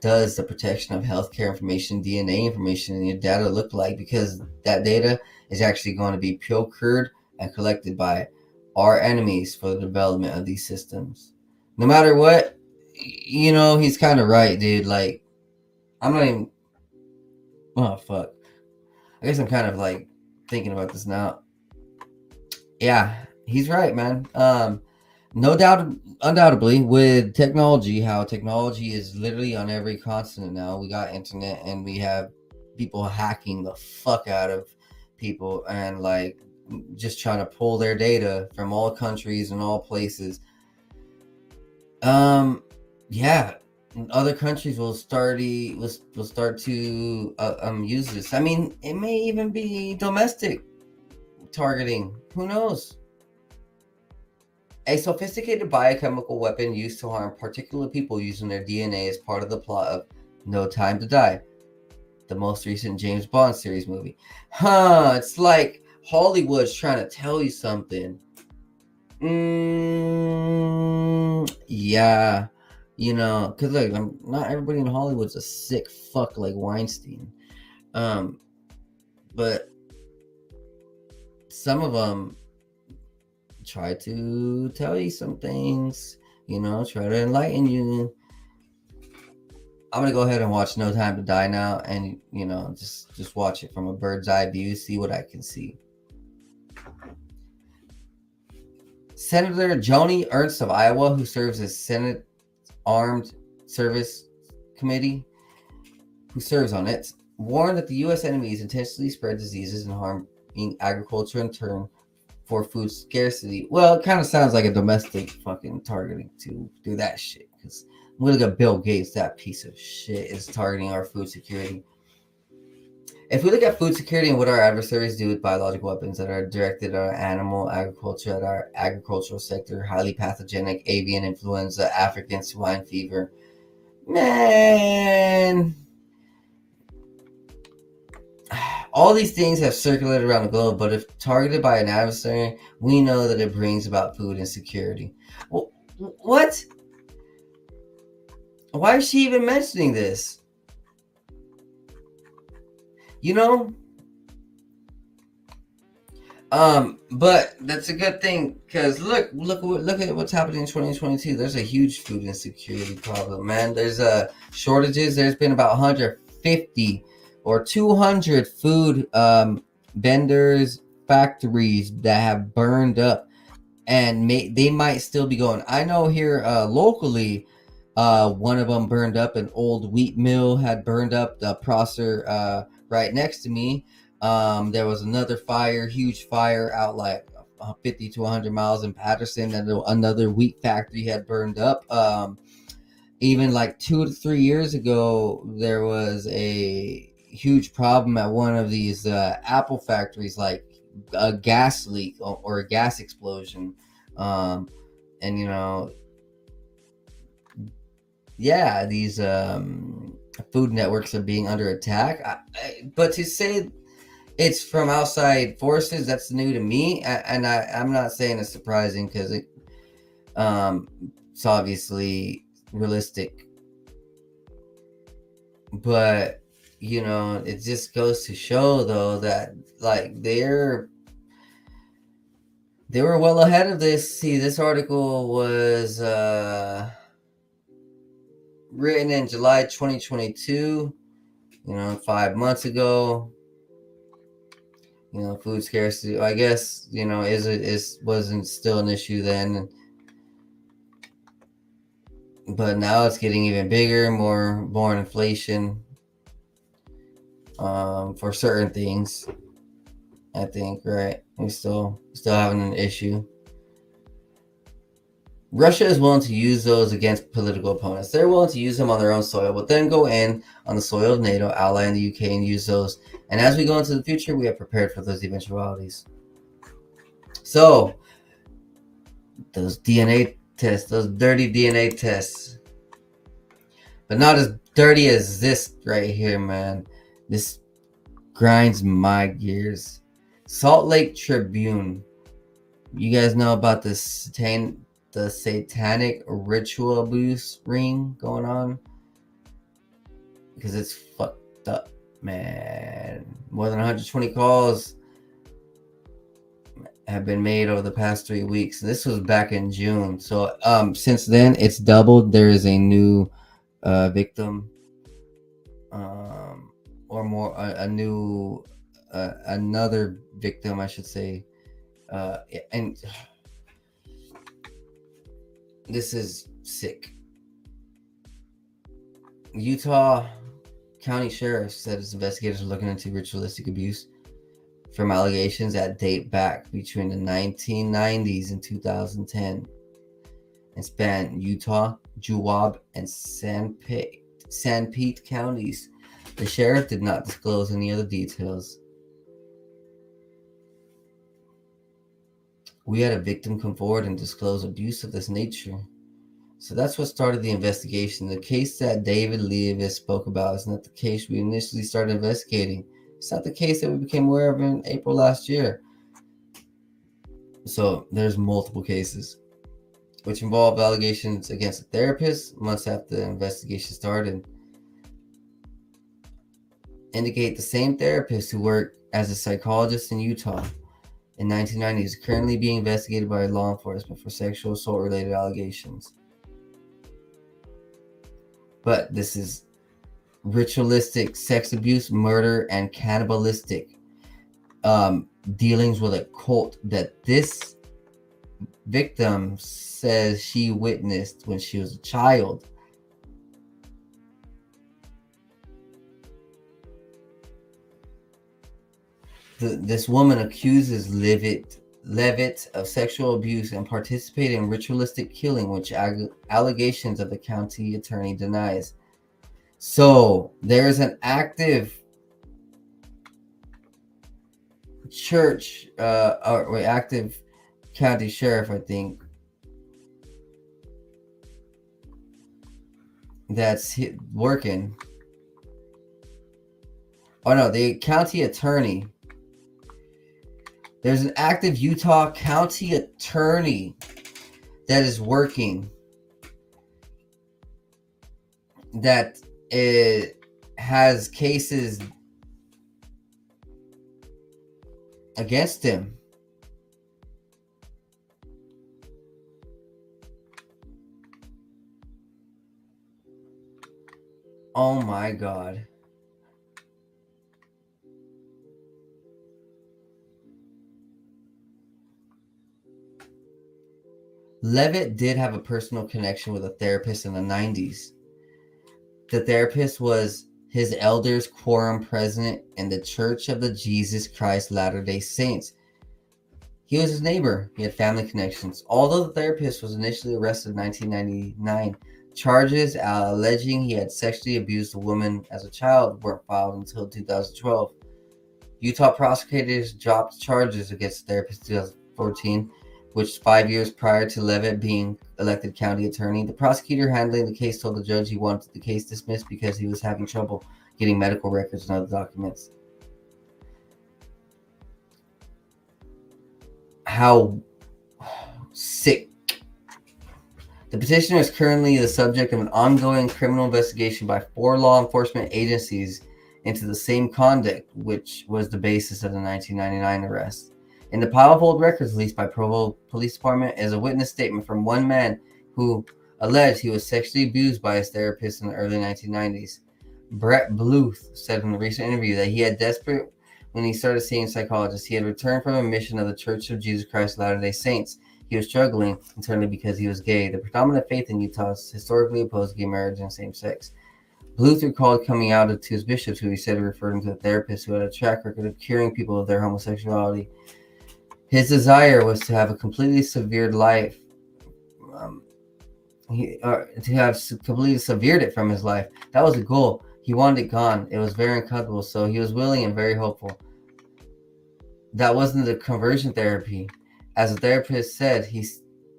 does the protection of healthcare information, D N A information, and your data look like? Because that data is actually going to be procured and collected by our enemies for the development of these systems. No matter what, you know, he's kind of right, dude. Like, I'm not even, oh, fuck. I guess I'm kind of like thinking about this now. Yeah, he's right, man. Um, no doubt, undoubtedly, with technology, how technology is literally on every continent now. We got internet and we have people hacking the fuck out of people and like just trying to pull their data from all countries and all places. Um, yeah, other countries will start will will start to uh, um use this. I mean, it may even be domestic targeting. Who knows? A sophisticated biochemical weapon used to harm particular people using their D N A is part of the plot of No Time to Die, the most recent James Bond series movie. Huh, it's like Hollywood's trying to tell you something. Mm, yeah, you know, because look, I'm, not everybody in Hollywood's a sick fuck like Weinstein. Um, but some of them try to tell you some things, you know, try to enlighten you. I'm gonna go ahead and watch No Time to Die now, and you know, just just watch it from a bird's eye view, see what I can see. Senator Joni Ernst of Iowa, who serves as Senate Armed Service Committee, who serves on it, warned that the U S enemies intentionally spread diseases and harming agriculture in turn for food scarcity. Well, it kind of sounds like a domestic fucking targeting to do that shit. Because we look at Bill Gates, that piece of shit is targeting our food security. If we look at food security and what our adversaries do with biological weapons that are directed at our animal agriculture, at our agricultural sector, highly pathogenic avian influenza, African swine fever, man, all these things have circulated around the globe, but if targeted by an adversary, we know that it brings about food insecurity. Well, what? Why is she even mentioning this? You know, um, but that's a good thing because look, look, look at what's happening in twenty twenty-two. There's a huge food insecurity problem, man. There's uh, shortages. There's been about one hundred fifty or two hundred food um, vendors, factories that have burned up, and may, they might still be going. I know here uh, locally, uh, one of them burned up. An old wheat mill had burned up. The processor. Uh, right next to me, um there was another fire, huge fire out like fifty to one hundred miles in Patterson, and another wheat factory had burned up. Um even like two to three years ago, there was a huge problem at one of these uh apple factories, like a gas leak or, or a gas explosion. Um and you know, yeah, these um food networks are being under attack. I, I, but to say it's from outside forces, that's new to me. I, and I, I'm not saying it's surprising because it, um, it's obviously realistic. But, you know, it just goes to show, though, that, like, they're... They were well ahead of this. See, this article was... Uh, written in July twenty twenty-two, you know, five months ago. You know, food scarcity, I guess, you know, is it is wasn't still an issue then, but now it's getting even bigger, more more inflation um for certain things. I think, right, we still still having an issue. Russia is willing to use those against political opponents. They're willing to use them on their own soil, but then go in on the soil of NATO, ally in the U K, and use those. And as we go into the future, we have prepared for those eventualities. So, those D N A tests, those dirty D N A tests. But not as dirty as this right here, man. This grinds my gears. Salt Lake Tribune. You guys know about this satanic... the satanic ritual abuse ring going on. because it's fucked up, man. More than one hundred twenty calls have been made over the past three weeks. This was back in June. So um, since then, it's doubled. There is a new uh, victim um, or more, a, a new, uh, another victim, I should say. Uh, and this is sick. Utah County Sheriff said its investigators are looking into ritualistic abuse from allegations that date back between the nineteen nineties and two thousand ten and span Utah, Juab, and San Pete, San Pete counties. The sheriff did not disclose any other details. We had a victim come forward and disclose abuse of this nature. So that's what started the investigation. The case that David Leavitt spoke about is not the case we initially started investigating. It's not the case that we became aware of in April last year. So there's multiple cases which involve allegations against a therapist months after the investigation started. Indicate the same therapist who worked as a psychologist in Utah in nineteen ninety is currently being investigated by law enforcement for sexual assault related allegations. But this is ritualistic sex abuse, murder, and cannibalistic um, dealings with a cult that this victim says she witnessed when she was a child. The, this woman accuses Leavitt, Leavitt of sexual abuse and participated in ritualistic killing, which ag- allegations of the county attorney denies. So there is an active church, uh, or, or active county sheriff, I think, that's hit, working. Oh no, the county attorney. There's an active Utah county attorney that is working that it has cases against him. Oh my God. Leavitt did have a personal connection with a therapist in the nineties. The therapist was his elders' quorum president in the Church of the Jesus Christ Latter-day Saints. He was his neighbor. He had family connections. Although the therapist was initially arrested in nineteen ninety-nine, charges alleging he had sexually abused a woman as a child weren't filed until two thousand twelve. Utah prosecutors dropped charges against the therapist in two thousand fourteen. Which five years prior to Leavitt being elected county attorney, the prosecutor handling the case told the judge he wanted the case dismissed because he was having trouble getting medical records and other documents. How sick. The petitioner is currently the subject of an ongoing criminal investigation by four law enforcement agencies into the same conduct, which was the basis of the nineteen ninety-nine arrest. In the pile of old records released by Provo Police Department is a witness statement from one man who alleged he was sexually abused by his therapist in the early nineteen nineties. Brett Bluth said in a recent interview that he had desperate when he started seeing psychologists. He had returned from a mission of the Church of Jesus Christ Latter-day Saints. He was struggling internally because he was gay. The predominant faith in Utah is historically opposed gay marriage and same-sex. Bluth recalled coming out to his bishops, who he said referred him to a therapist who had a track record of curing people of their homosexuality. His desire was to have a completely severed life, um, he, or to have completely severed it from his life. That was the goal. He wanted it gone. It was very uncomfortable, so he was willing and very hopeful. That wasn't the conversion therapy. As the therapist said, he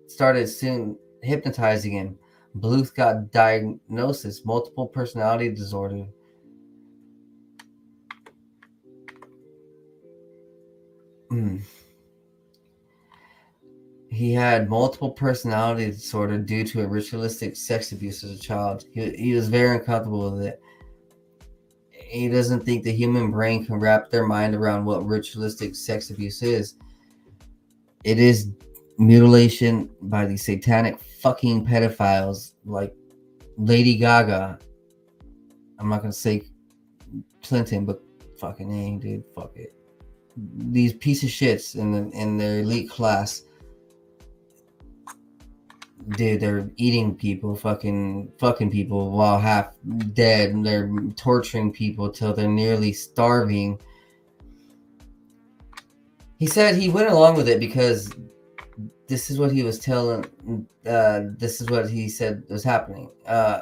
started soon hypnotizing him. Bluth got diagnosis, multiple personality disorder. Hmm. He had multiple personality disorder due to a ritualistic sex abuse as a child. He, he was very uncomfortable with it. he doesn't think the human brain can wrap their mind around what ritualistic sex abuse is. It is mutilation by these satanic fucking pedophiles like Lady Gaga. I'm not going to say Clinton, but fucking A, dude, fuck it. These piece of shits in the, in their elite class. Dude, they're eating people, fucking fucking people while half dead. And they're torturing people till they're nearly starving. He said he went along with it because this is what he was telling. Uh, this is what he said was happening. Uh,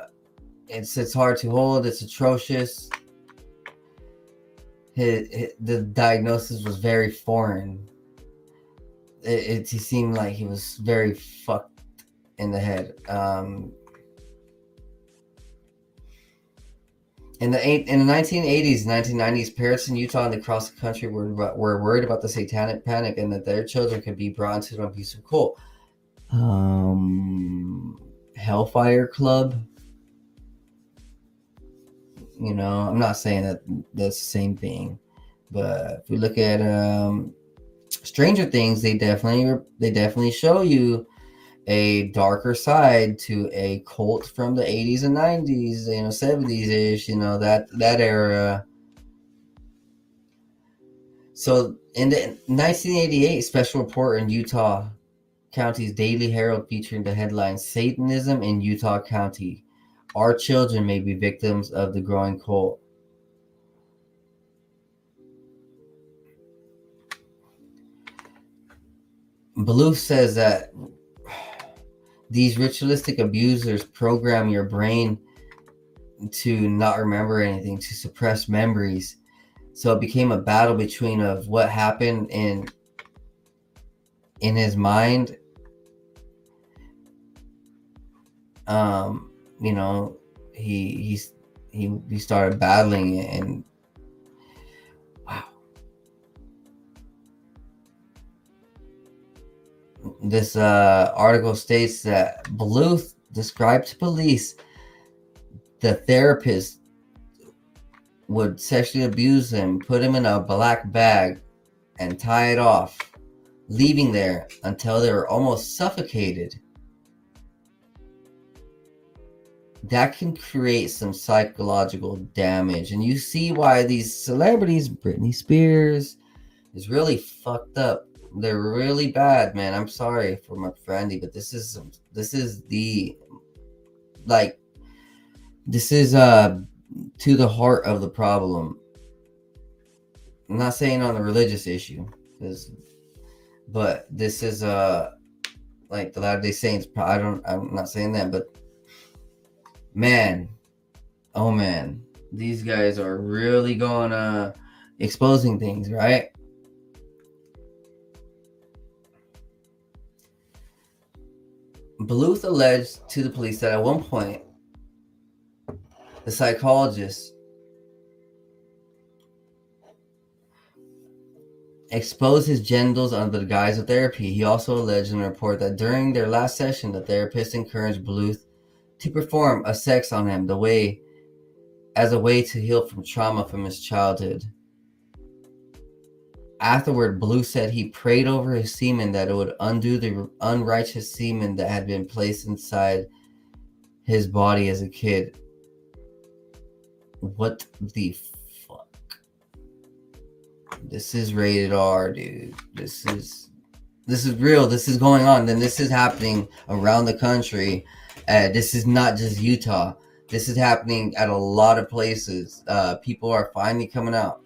it's it's hard to hold. It's atrocious. His, his, the diagnosis was very foreign. It, it he seemed like he was very fucked in the head. Um, in the eight, in the nineteen eighties, nineteen nineties, parents in Utah and across the country were were worried about the satanic panic and that their children could be brought into an abusive cult. Um, Hellfire Club. You know, I'm not saying that that's the same thing, but if we look at um, Stranger Things, they definitely they definitely show you a darker side to a cult from the eighties and nineties, you know, seventies-ish, you know, that that era. So in the nineteen eighty-eight special report in Utah County's Daily Herald featuring the headline, Satanism in Utah County. Our children may be victims of the growing cult. Bluth says that these ritualistic abusers program your brain to not remember anything, to suppress memories. So it became a battle between of what happened in in his mind. Um, you know, he he he he started battling it, and wow, this uh, article states that Bluth described to police the therapist would sexually abuse him, put him in a black bag, and tie it off, leaving there until they were almost suffocated. That can create some psychological damage. And you see why these celebrities, Britney Spears, is really fucked up. They're really bad, man. I'm sorry for my friendy, but this is, this is the, like, this is uh, to the heart of the problem. I'm not saying on the religious issue, but this is, uh, like, the Latter-day Saints. I don't, I'm not saying that, but man, oh man, these guys are really going uh exposing things, right? Bluth alleged to the police that at one point the psychologist exposed his genitals under the guise of therapy. He also alleged in the report that during their last session, the therapist encouraged Bluth to perform a sex on him the way as a way to heal from trauma from his childhood. Afterward, Bluth said he prayed over his semen that it would undo the unrighteous semen that had been placed inside his body as a kid. What the fuck? This is rated R, dude. This is this is real. This is going on. Then this is happening around the country. Uh, this is not just Utah. This is happening at a lot of places. Uh, people are finally coming out.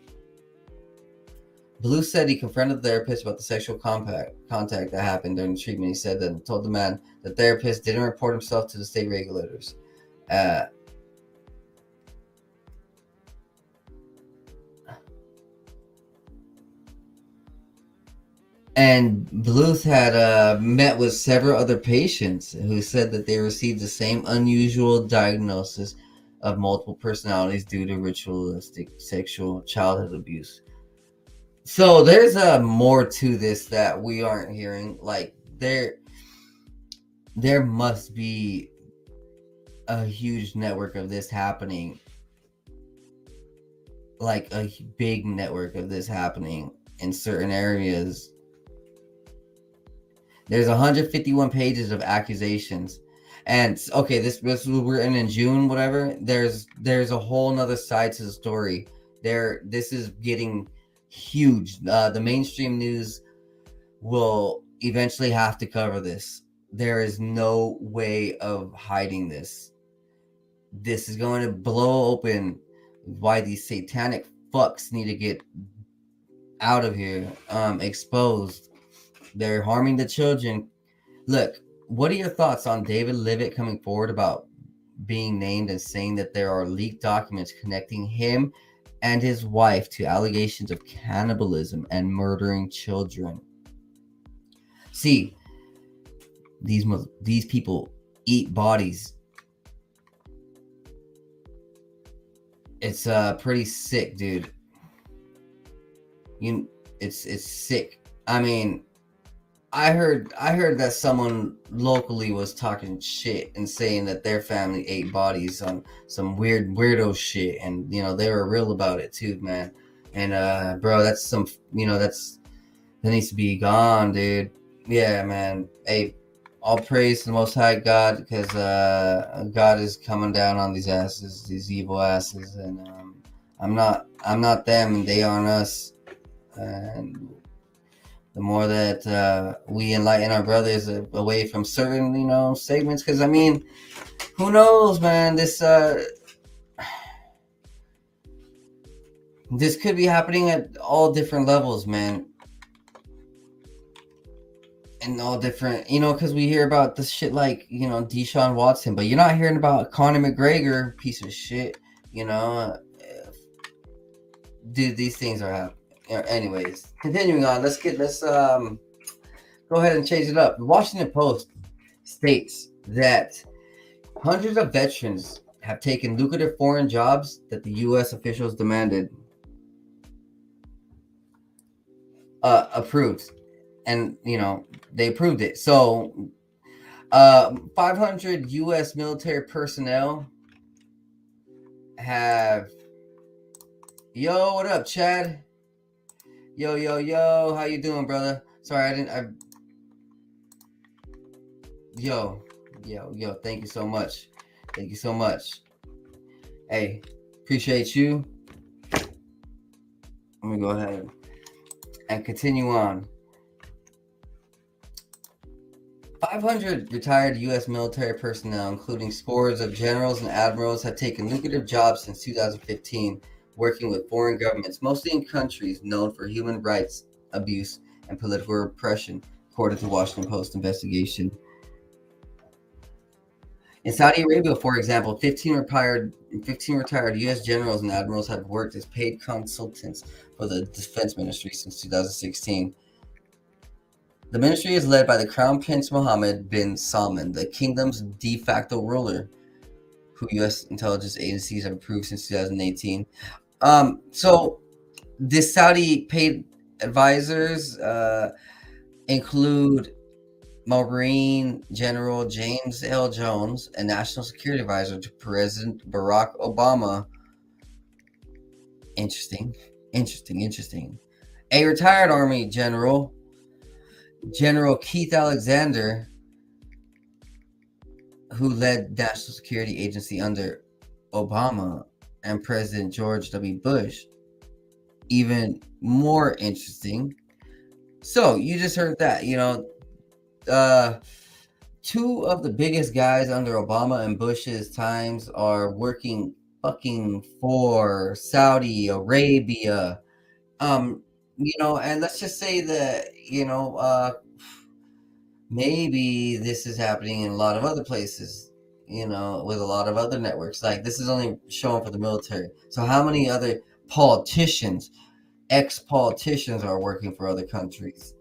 Bluth said he confronted the therapist about the sexual compact, contact that happened during the treatment. He said that and told the man the therapist didn't report himself to the state regulators. Uh, And Bluth had uh, met with several other patients who said that they received the same unusual diagnosis of multiple personalities due to ritualistic sexual childhood abuse. So there's uh, more to this that we aren't hearing. Like there, there must be a huge network of this happening. like a big network of this happening in certain areas. There's one hundred fifty-one pages of accusations. And okay, this this was written in June, whatever. There's there's a whole nother side to the story. There, this is getting huge. Uh, the mainstream news will eventually have to cover this. There is no way of hiding this. This is going to blow open why these satanic fucks need to get out of here, um, exposed. They're harming the children. Look, what are your thoughts on David Leavitt coming forward about being named and saying that there are leaked documents connecting him and his wife to allegations of cannibalism and murdering children? See, these these people eat bodies. It's uh pretty sick, dude. You, it's it's sick. I mean, I heard I heard that someone locally was talking shit and saying that their family ate bodies on some weird weirdo shit, and you know they were real about it too, man. And uh, bro, that's some you know that's that needs to be gone, dude. Yeah, man. Hey, all praise to the Most High God, because uh, God is coming down on these asses, these evil asses, and um, I'm not I'm not them, and they aren't us. And the more that uh, we enlighten our brothers away from certain, you know, segments, because I mean, who knows, man? This uh, this could be happening at all different levels, man. And all different, you know, because we hear about this shit like, you know, Deshaun Watson, but you're not hearing about Conor McGregor, piece of shit, you know. Dude, these things are happening. Anyways, continuing on, let's get, let's um, go ahead and change it up. The Washington Post states that hundreds of veterans have taken lucrative foreign jobs that the U S officials demanded, uh, approved. And, you know, they approved it. So, uh, five hundred U S military personnel have... Yo, what up, Chad? Yo, yo, yo. How you doing, brother? Sorry, I didn't... I... Yo. Yo, yo. Thank you so much. Thank you so much. Hey, appreciate you. Let me go ahead and continue on. five hundred retired U S military personnel, including scores of generals and admirals, have taken lucrative jobs since two thousand fifteen, working with foreign governments, mostly in countries known for human rights abuse and political repression, according to the Washington Post investigation. In Saudi Arabia, for example, fifteen retired, fifteen retired U S generals and admirals have worked as paid consultants for the defense ministry since two thousand sixteen. The ministry is led by the Crown Prince Mohammed bin Salman, the kingdom's de facto ruler, who U S intelligence agencies have approved since two thousand eighteen. Um, so the Saudi paid advisors uh, include Marine General James L. Jones, a national security advisor to President Barack Obama. Interesting, interesting, interesting. A retired Army general, General Keith Alexander, who led National Security Agency under Obama and President George W. Bush. Even more interesting. So you just heard that, you know, uh, two of the biggest guys under Obama and Bush's times are working fucking for Saudi Arabia. Um, you know, and let's just say that, you know, uh, maybe this is happening in a lot of other places, you know, with a lot of other networks. Like, this is only shown for the military. So how many other politicians, ex-politicians, are working for other countries?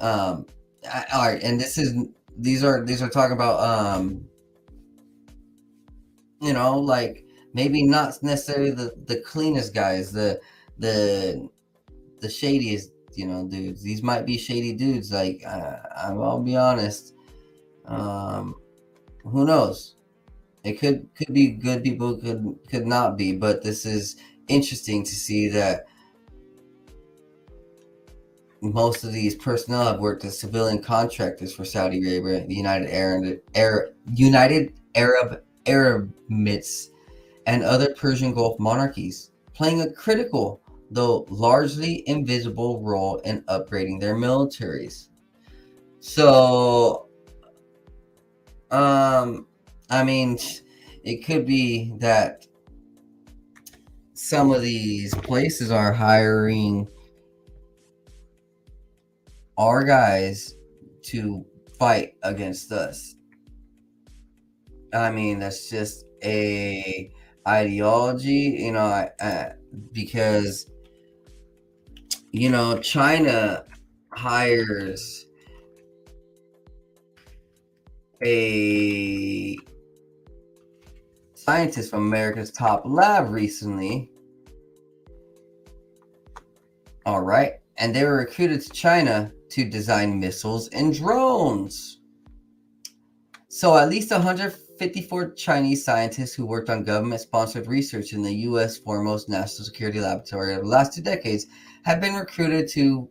Um, I, all right. And this is, these are, these are talking about, um, you know, like maybe not necessarily the, the cleanest guys, the, the, the shadiest, you know, dudes. These might be shady dudes. Like, uh, I'll be honest. Um, who knows? It could could be good people, could could not be. But this is interesting to see that most of these personnel have worked as civilian contractors for Saudi Arabia, the United Arab, Arab, United Arab Emirates, and other Persian Gulf monarchies, playing a critical, though largely invisible, role in upgrading their militaries. So, um, I mean, it could be that some of these places are hiring our guys to fight against us. I mean, that's just a ideology, you know, I, I, because, you know, China hires a scientist from America's top lab recently. All right. And they were recruited to China to design missiles and drones. So at least one hundred fifty-four Chinese scientists who worked on government-sponsored research in the U S foremost national security laboratory over the last two decades have been recruited to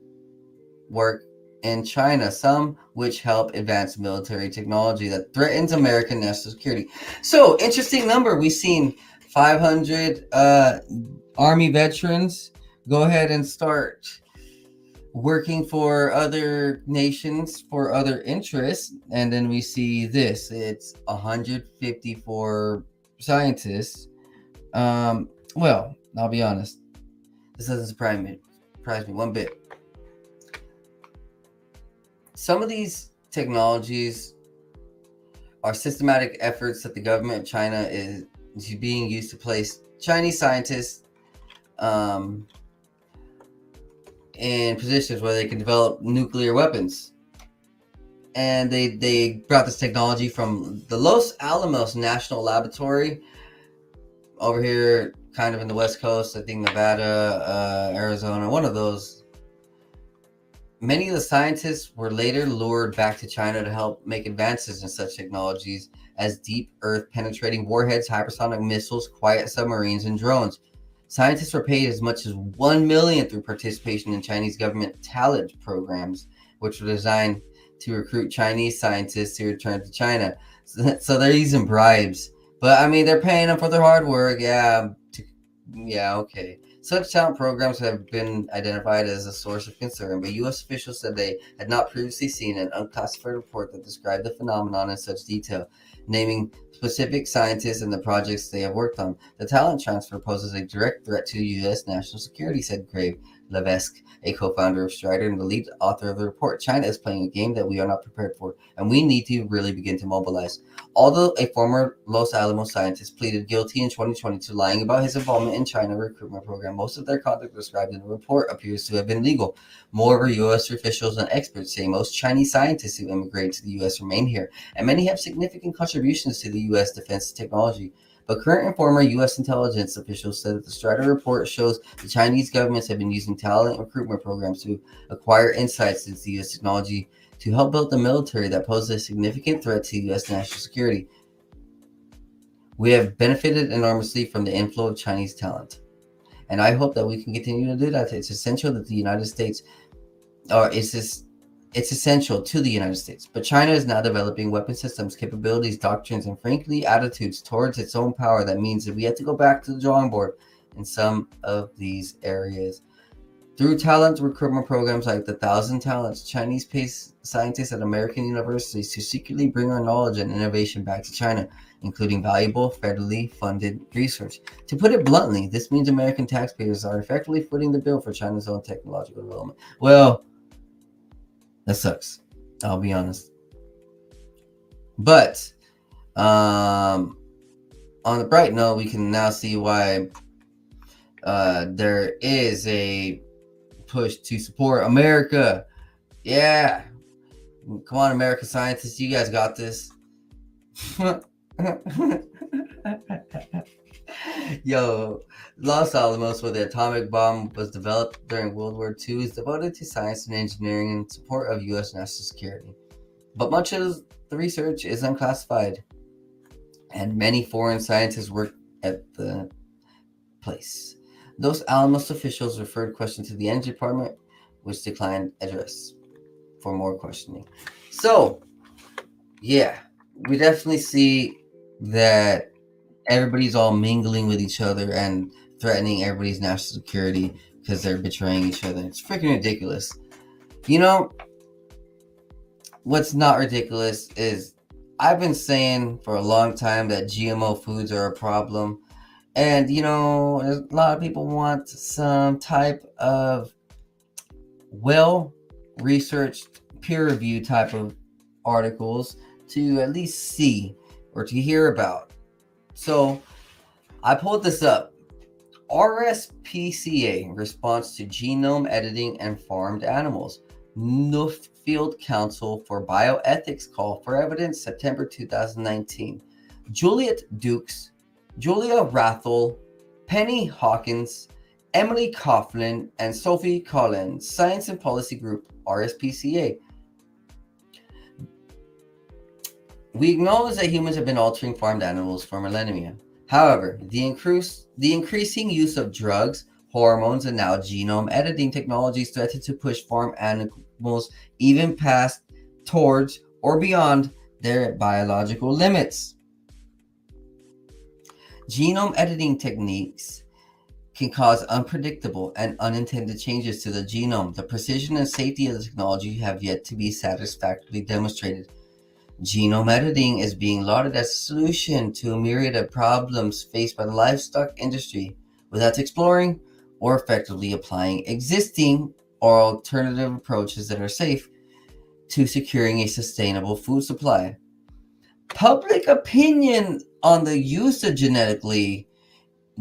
work in China, some which help advance military technology that threatens American national security. So, interesting number. We've seen five hundred uh, Army veterans go ahead and start working for other nations, for other interests. And then we see this, it's one hundred fifty-four scientists. Um, well, I'll be honest, this doesn't surprise me, surprise me one bit. Some of these technologies are systematic efforts that the government of China is being used to place Chinese scientists um, in positions where they can develop nuclear weapons. And they they brought this technology from the Los Alamos National Laboratory over here, kind of in the West Coast, I think Nevada, uh, Arizona, one of those. Many of the scientists were later lured back to China to help make advances in such technologies as deep earth penetrating warheads, hypersonic missiles, quiet submarines, and drones. Scientists were paid as much as one million dollars through participation in Chinese government talent programs, which were designed to recruit Chinese scientists to return to China. So, that, so they're using bribes, but I mean, they're paying them for their hard work. Yeah. To, yeah. Okay. Such talent programs have been identified as a source of concern, but U S officials said they had not previously seen an unclassified report that described the phenomenon in such detail, naming specific scientists and the projects they have worked on. The talent transfer poses a direct threat to U S national security, said Craig Levesque, a co-founder of Strider and the lead author of the report. China is playing a game that we are not prepared for, and we need to really begin to mobilize. Although a former Los Alamos scientist pleaded guilty in twenty twenty to lying about his involvement in China recruitment program, most of their conduct described in the report appears to have been legal. Moreover, U S officials and experts say most Chinese scientists who immigrate to the U S remain here, and many have significant contributions to the U S U S defense technology. But current and former U S intelligence officials said that the Strider report shows the Chinese governments have been using talent recruitment programs to acquire insights into U S technology to help build the military that poses a significant threat to U S national security. We have benefited enormously from the inflow of Chinese talent, and I hope that we can continue to do that. It's essential that the United States, or it's this. It's essential to the United States, but China is now developing weapon systems, capabilities, doctrines, and frankly, attitudes towards its own power. That means that we have to go back to the drawing board in some of these areas. Through talent recruitment programs like the Thousand Talents, Chinese paid scientists at American universities to secretly bring our knowledge and innovation back to China, including valuable federally funded research. To put it bluntly, this means American taxpayers are effectively footing the bill for China's own technological development. Well, that sucks, I'll be honest. But um, on the bright note, we can now see why uh, there is a push to support America. Yeah. Come on, American scientists. You guys got this. Yo, Los Alamos, where the atomic bomb was developed during World War Two, is devoted to science and engineering in support of U S national security. But much of the research is unclassified, and many foreign scientists work at the place. Los Alamos officials referred questions to the Energy Department, which declined address for more questioning. So, yeah, we definitely see that everybody's all mingling with each other and threatening everybody's national security because they're betraying each other. It's freaking ridiculous. You know, what's not ridiculous is I've been saying for a long time that G M O foods are a problem. And, you know, a lot of people want some type of well-researched, peer-reviewed type of articles to at least see or to hear about. So I pulled this up. R S P C A, Response to Genome Editing and Farmed Animals. Nuffield Council for Bioethics Call for Evidence, September two thousand nineteen. Juliet Dukes, Julia Rathall, Penny Hawkins, Emily Coughlin, and Sophie Collins, Science and Policy Group, R S P C A. We acknowledge that humans have been altering farmed animals for millennia. However, the increase, the increasing use of drugs, hormones, and now genome editing technologies threaten to push farm animals even past, towards, or beyond their biological limits. Genome editing techniques can cause unpredictable and unintended changes to the genome. The precision and safety of the technology have yet to be satisfactorily demonstrated. Genome editing is being lauded as a solution to a myriad of problems faced by the livestock industry without exploring or effectively applying existing or alternative approaches that are safe to securing a sustainable food supply. Public opinion on the use of genetically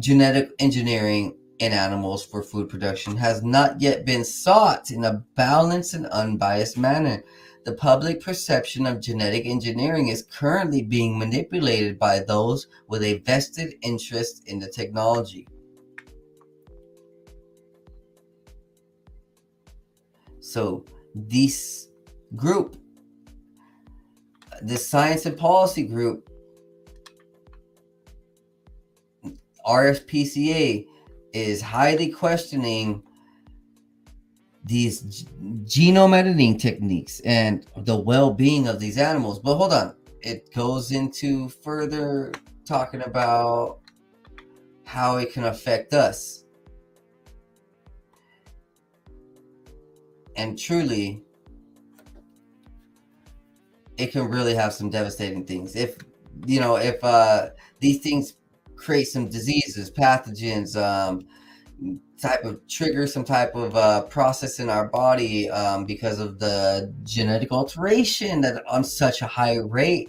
genetic engineering in animals for food production has not yet been sought in a balanced and unbiased manner. The public perception of genetic engineering is currently being manipulated by those with a vested interest in the technology. So this group, the Science and Policy Group, R S P C A, is highly questioning these g- genome editing techniques and the well-being of these animals. But hold on, it goes into further talking about how it can affect us. And truly, it can really have some devastating things. If, you know, if uh, these things create some diseases, pathogens, um, type of trigger some type of uh, process in our body um, because of the genetic alteration that on such a high rate,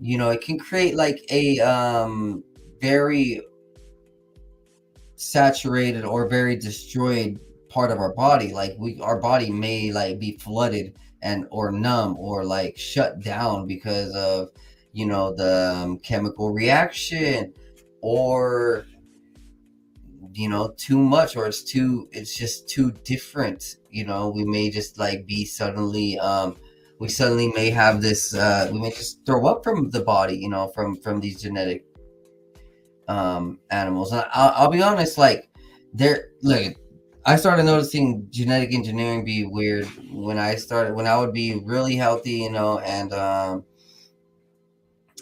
you know, it can create like a um, very saturated or very destroyed part of our body. Like we, our body may like be flooded and or numb or like shut down because of, you know, the um, chemical reaction or, you know, too much, or it's too, it's just too different. You know, we may just like be suddenly, um, we suddenly may have this, uh, we may just throw up from the body, you know, from, from these genetic, um, animals. And I'll, I'll be honest, like there, look, I started noticing genetic engineering be weird when I started, when I would be really healthy, you know, and, um,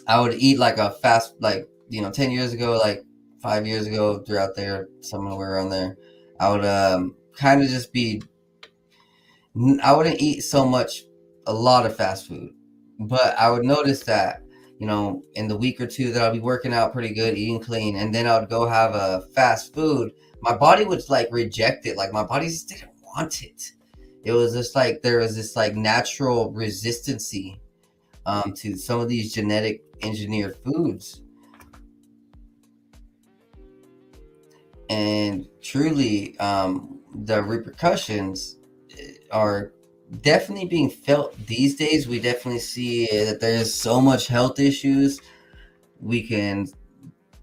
I would eat like a fast, like, you know, ten years ago, like, five years ago, throughout there, somewhere around there, I would um, kind of just be, I wouldn't eat so much, a lot of fast food, but I would notice that, you know, in the week or two that I'll be working out pretty good, eating clean, and then I would go have a fast food. My body would like reject it. Like my body just didn't want it. It was just like, there was this like natural resistance um, to some of these genetic engineered foods. And truly, um, the repercussions are definitely being felt these days. We definitely see that there's so much health issues. We can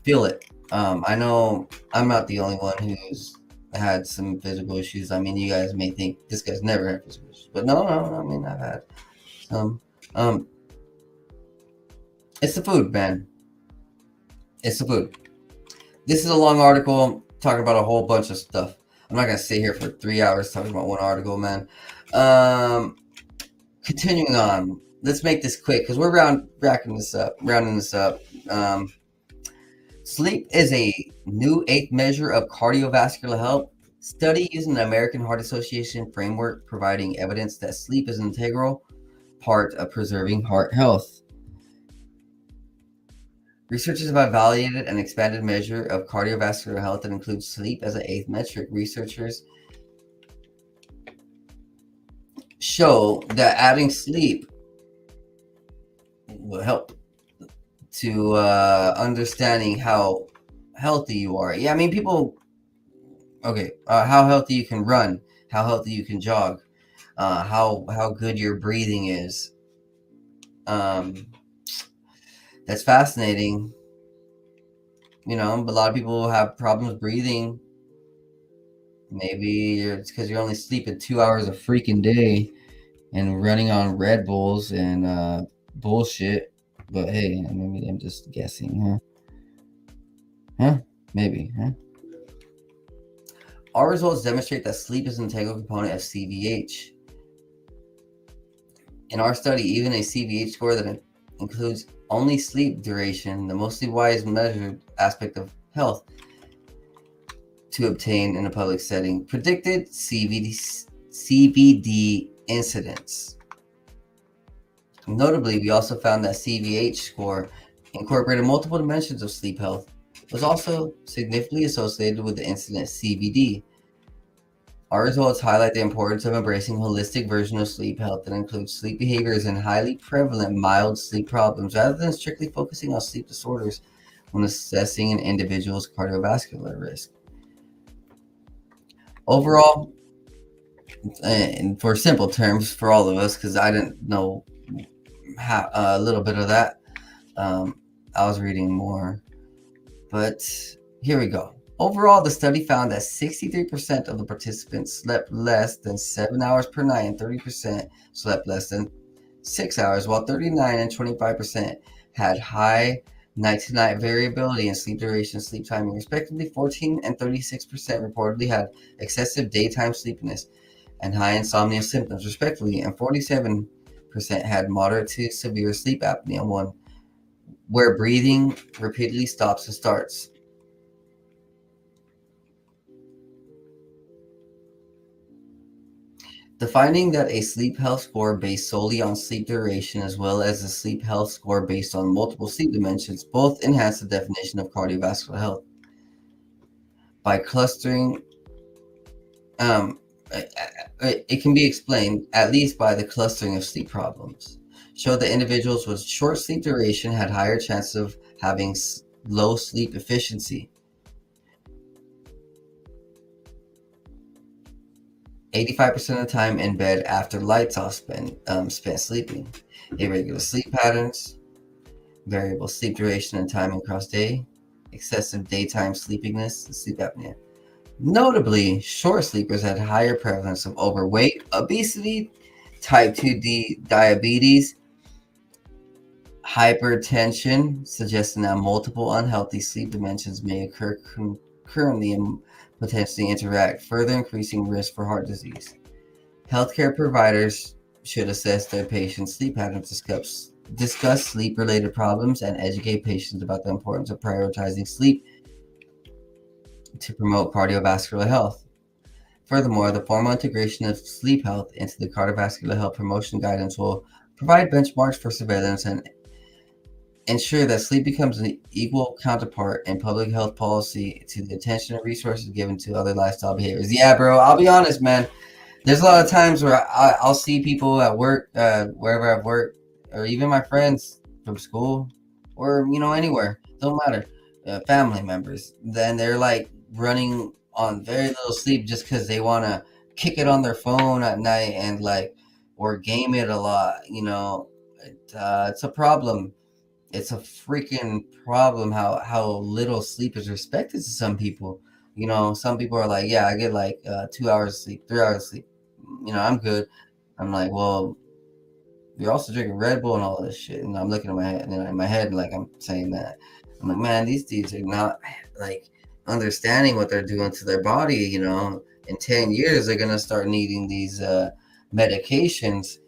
feel it. Um, I know I'm not the only one who's had some physical issues. I mean, you guys may think this guy's never had physical issues, but no, no, no I mean, I've had some. Um, it's the food, man. It's the food. This is a long article. talking about a whole bunch of stuff. I'm not going to sit here for three hours talking about one article, man. Um, continuing on. Let's make this quick because we're round, wrapping this up, rounding this up. Um, sleep is a new eighth measure of cardiovascular health. Study using the American Heart Association framework, providing evidence that sleep is an integral part of preserving heart health. Researchers have evaluated an expanded measure of cardiovascular health that includes sleep as an eighth metric. Researchers show that adding sleep will help to uh, understanding how healthy you are. Yeah, I mean, people... Okay, uh, how healthy you can run, how healthy you can jog, uh, how how good your breathing is. Um, that's fascinating. You know, but a lot of people have problems breathing. Maybe it's because you're only sleeping two hours a freaking day and running on Red Bulls and uh, bullshit. But hey, maybe I'm just guessing, huh? Huh? Maybe, huh? Our results demonstrate that sleep is an integral component of C V H. In our study, even a C V H score that includes only sleep duration, the mostly wise measured aspect of health to obtain in a public setting, predicted C V D, C V D incidence. Notably, we also found that C V H score incorporated multiple dimensions of sleep health, was also significantly associated with the incidence C V D. Our results highlight the importance of embracing a holistic version of sleep health that includes sleep behaviors and highly prevalent mild sleep problems, rather than strictly focusing on sleep disorders when assessing an individual's cardiovascular risk. Overall, and for simple terms for all of us, because I didn't know how, uh, a little bit of that, um, I was reading more. But here we go. Overall, the study found that sixty-three percent of the participants slept less than seven hours per night and thirty percent slept less than six hours, while thirty-nine and twenty-five percent had high night-to-night variability in sleep duration, sleep timing, respectively. fourteen and thirty-six percent reportedly had excessive daytime sleepiness and high insomnia symptoms, respectively, and forty-seven percent had moderate to severe sleep apnea, one where breathing repeatedly stops and starts. The finding that a sleep health score based solely on sleep duration, as well as a sleep health score based on multiple sleep dimensions, both enhance the definition of cardiovascular health. By clustering, um, it can be explained at least by the clustering of sleep problems. Showed that individuals with short sleep duration had higher chances of having s- low sleep efficiency. eighty-five percent of the time in bed after lights off spent, um, spent sleeping. Irregular sleep patterns, variable sleep duration and time across day, excessive daytime sleepiness, and sleep apnea. Notably, short sleepers had higher prevalence of overweight, obesity, type two D diabetes, hypertension, suggesting that multiple unhealthy sleep dimensions may occur concurrently and potentially interact, further increasing risk for heart disease. Healthcare providers should assess their patients' sleep patterns, discuss, discuss sleep-related problems, and educate patients about the importance of prioritizing sleep to promote cardiovascular health. Furthermore, the formal integration of sleep health into the cardiovascular health promotion guidance will provide benchmarks for surveillance and ensure that sleep becomes an equal counterpart in public health policy to the attention and resources given to other lifestyle behaviors. Yeah, bro, I'll be honest, man. There's a lot of times where I, I'll see people at work, uh, wherever I've worked, or even my friends from school or, you know, anywhere, don't matter, uh, family members. Then they're like running on very little sleep just because they want to kick it on their phone at night and like or game it a lot, you know. It, uh, it's a problem. It's a freaking problem how how little sleep is respected to some people. You know, some people are like, yeah, I get like uh, two hours of sleep, three hours of sleep. You know, I'm good. I'm like, well, you're also drinking Red Bull and all this shit. And I'm looking at my head and in my head like I'm saying that. I'm like, man, these dudes are not like. understanding what they're doing to their body, you know, in ten years, they're going to start needing these uh, medications,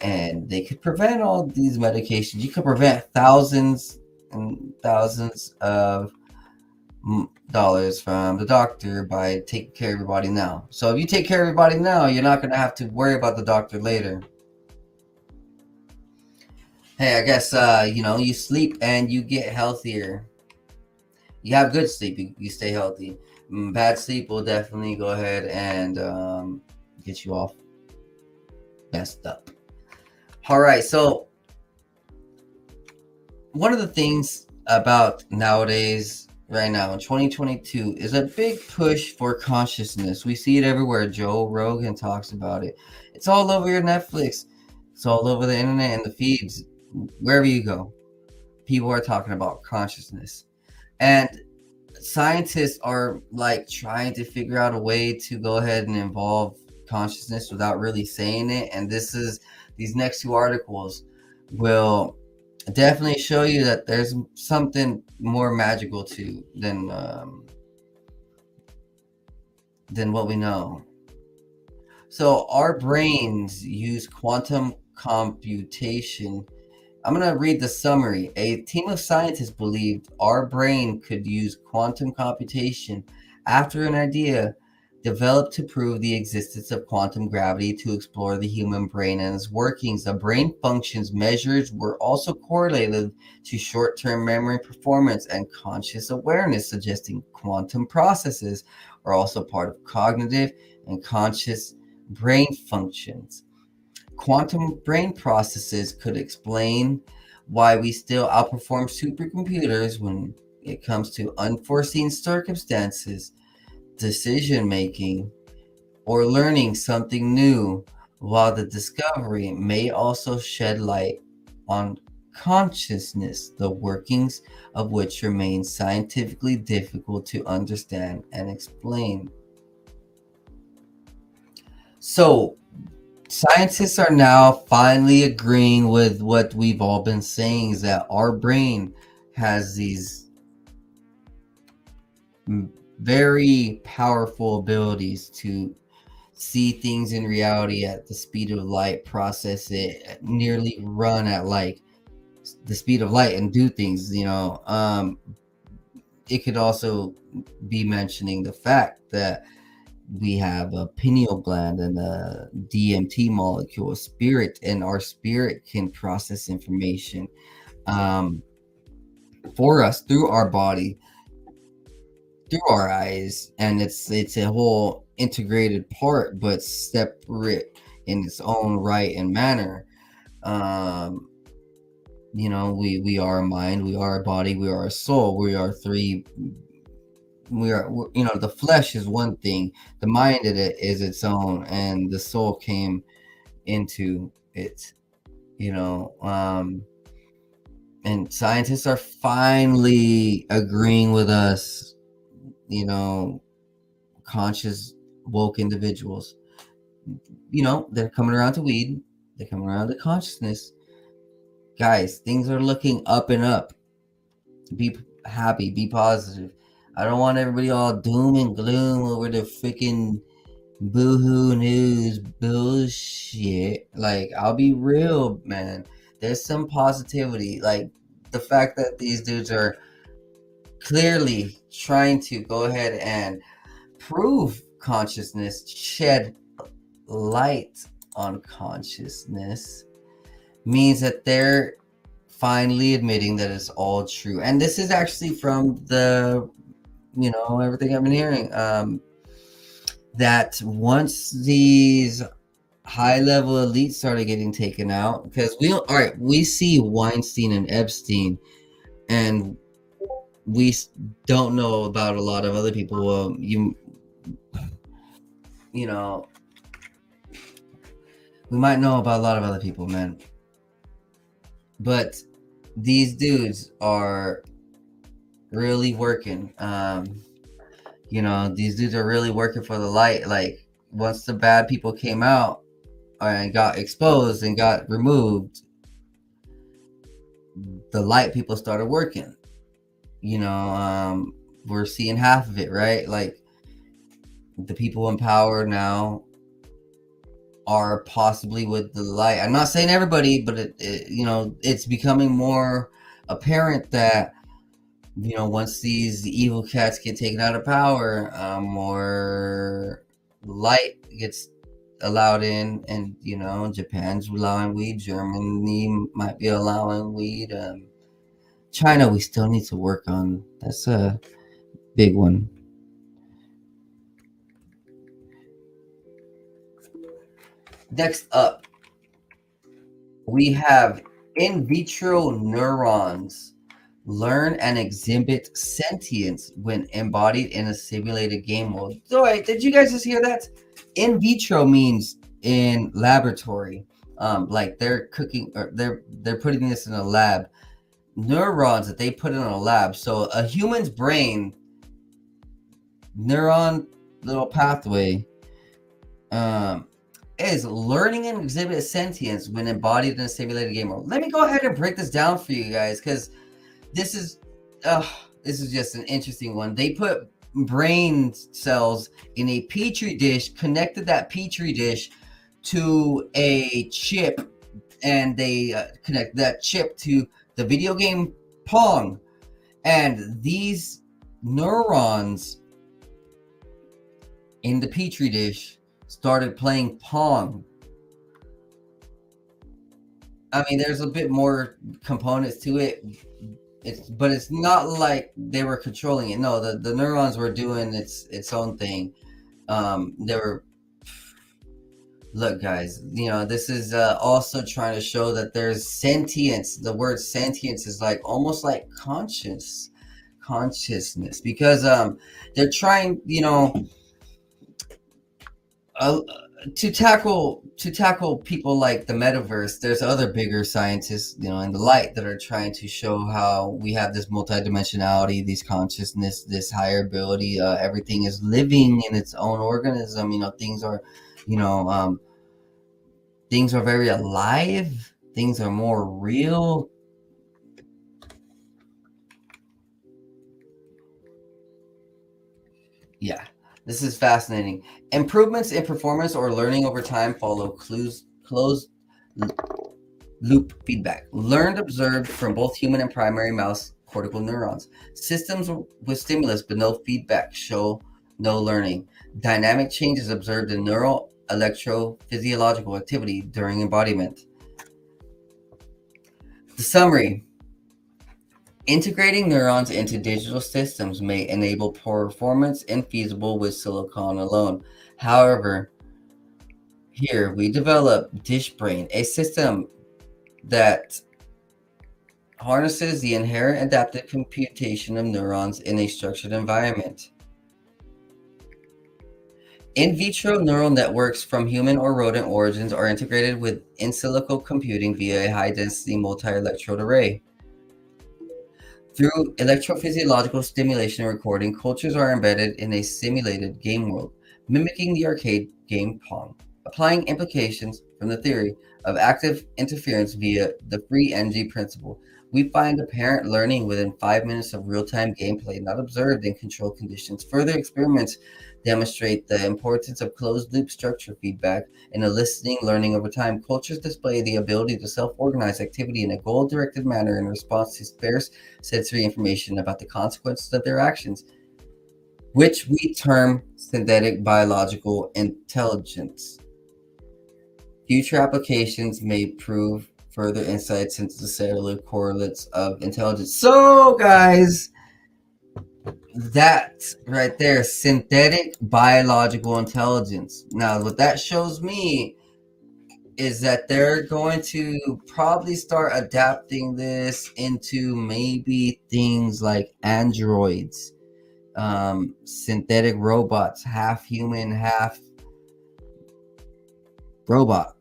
and they could prevent all these medications. You could prevent thousands and thousands of dollars from the doctor by taking care of your body now. So if you take care of your body now, you're not going to have to worry about the doctor later. Hey, I guess, uh, you know, you sleep and you get healthier. You have good sleep, you, you stay healthy. Bad sleep will definitely go ahead and um, get you all messed up. All right, so one of the things about nowadays, right now in twenty twenty-two, is a big push for consciousness. We see it everywhere. Joe Rogan talks about it. It's all over your Netflix. It's all over the internet and the feeds. Wherever you go, people are talking about consciousness. And scientists are like trying to figure out a way to go ahead and involve consciousness without really saying it. And this is, these next two articles will definitely show you that there's something more magical to than um, than what we know. So our brains use quantum computation. I'm going to read the summary. A team of scientists believed our brain could use quantum computation after an idea developed to prove the existence of quantum gravity to explore the human brain and its workings. The brain functions measures were also correlated to short-term memory performance and conscious awareness, suggesting quantum processes are also part of cognitive and conscious brain functions. Quantum brain processes could explain why we still outperform supercomputers when it comes to unforeseen circumstances, decision making, or learning something new, while the discovery may also shed light on consciousness, the workings of which remain scientifically difficult to understand and explain. So scientists are now finally agreeing with what we've all been saying, is that our brain has these very powerful abilities to see things in reality at the speed of light, process it, nearly run at like the speed of light and do things, you know. Um, it could also be mentioning the fact that we have a pineal gland and a D M T molecule, spirit, and our spirit can process information um, for us through our body, through our eyes, and it's it's a whole integrated part, but separate in its own right and manner. Um, you know, we we are a mind, we are a body, we are a soul, we are three. We are, you know, the flesh is one thing, the mind of it is its own, and the soul came into it, you know. Um, and scientists are finally agreeing with us, you know, conscious, woke individuals. You know, they're coming around to weed, they're coming around to consciousness. Guys, things are looking up and up. Be happy, be positive. I don't want everybody all doom and gloom over the freaking boohoo news bullshit. Like, I'll be real, man. There's some positivity. Like, the fact that these dudes are clearly trying to go ahead and prove consciousness, shed light on consciousness, means that they're finally admitting that it's all true. And this is actually from the... you know, everything I've been hearing, um, that once these high-level elites started getting taken out, because we all right, we see Weinstein and Epstein, and we don't know about a lot of other people. Well, you, you know, we might know about a lot of other people, man. But these dudes are really working, um you know, these dudes are really working for the light. Like, once the bad people came out and got exposed and got removed, the light people started working, you know. Um we're seeing half of it, right? Like, the people in power now are possibly with the light. I'm not saying everybody, but it, it, you know, it's becoming more apparent that, you know, once these evil cats get taken out of power, um, or light gets allowed in, and, you know, Japan's allowing weed, Germany might be allowing weed, um, China, we still need to work on. That's a big one. Next up, we have in vitro neurons learn and exhibit sentience when embodied in a simulated game world. So, wait, did you guys just hear that? In vitro means in laboratory. Um, like they're cooking, or they're they're putting this in a lab. Neurons that they put in a lab. So a human's brain, neuron little pathway, um, is learning and exhibit sentience when embodied in a simulated game world. Let me go ahead and break this down for you guys, because this is uh, this is just an interesting one. They put brain cells in a petri dish, connected that petri dish to a chip, and they uh, connect that chip to the video game Pong, and these neurons in the petri dish started playing Pong. I mean, there's a bit more components to it, it's, but it's not like they were controlling it. No, the, the neurons were doing its its own thing. Um, they were, look guys, you know, this is uh, also trying to show that there's sentience. The word sentience is like almost like conscious, consciousness, because um, they're trying, you know, uh, to tackle to tackle people like the metaverse. There's other bigger scientists, you know, in the light that are trying to show how we have this multidimensionality, these consciousness, this higher ability. Uh, everything is living in its own organism. You know, things are, you know, um, things are very alive. Things are more real. Yeah, this is fascinating. Improvements in performance or learning over time follow clues, closed loop feedback. Learned observed from both human and primary mouse cortical neurons. Systems with stimulus but no feedback show no learning. Dynamic changes observed in neural electrophysiological activity during embodiment. The summary. Integrating neurons into digital systems may enable performance infeasible with silicon alone. However, here we develop DishBrain, a system that harnesses the inherent adaptive computation of neurons in a structured environment. In vitro neural networks from human or rodent origins are integrated with in silico computing via a high-density multi-electrode array. Through electrophysiological stimulation and recording, cultures are embedded in a simulated game world, mimicking the arcade game Pong, applying implications from the theory of active interference via the free energy principle. We find apparent learning within five minutes of real-time gameplay, not observed in controlled conditions. Further experiments demonstrate the importance of closed-loop structure feedback and eliciting learning over time. Cultures display the ability to self-organize activity in a goal-directed manner in response to sparse sensory information about the consequences of their actions, which we term synthetic biological intelligence. Future applications may prove further insights into the cellular correlates of intelligence. So, guys, that right there, synthetic biological intelligence. Now, what that shows me is that they're going to probably start adapting this into maybe things like androids, um, synthetic robots, half human, half robot.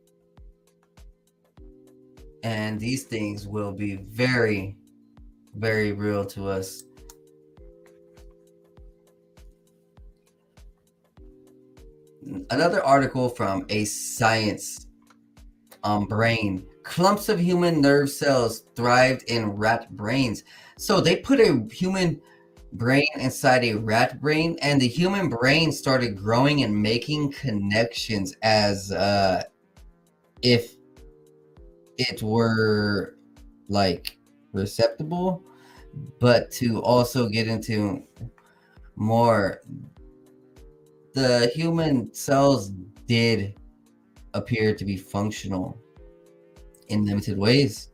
And these things will be very, very real to us. Another article from A Science on Brain. Clumps of human nerve cells thrived in rat brains. So they put a human brain inside a rat brain, and the human brain started growing and making connections as uh, if it were like receptible, but to also get into more, the human cells did appear to be functional in limited ways.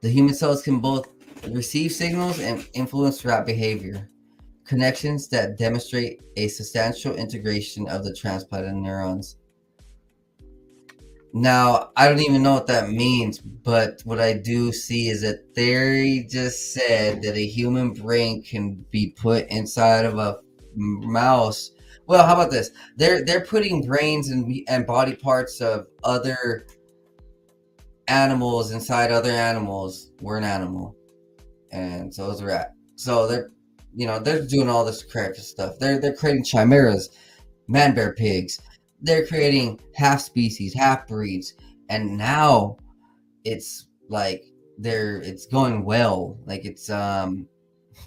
The human cells can both receive signals and influence rat behavior. Connections that demonstrate a substantial integration of the transplanted neurons. Now, I don't even know what that means, but what I do see is that they just said that a human brain can be put inside of a mouse. Well, how about this? They're they're putting brains and and body parts of other animals inside other animals. We're an animal, and so is a rat. So they're, you know, they're doing all this creative stuff. They're they're creating chimeras, man bear pigs. They're creating half species, half breeds, and now it's like they're it's going well. Like it's um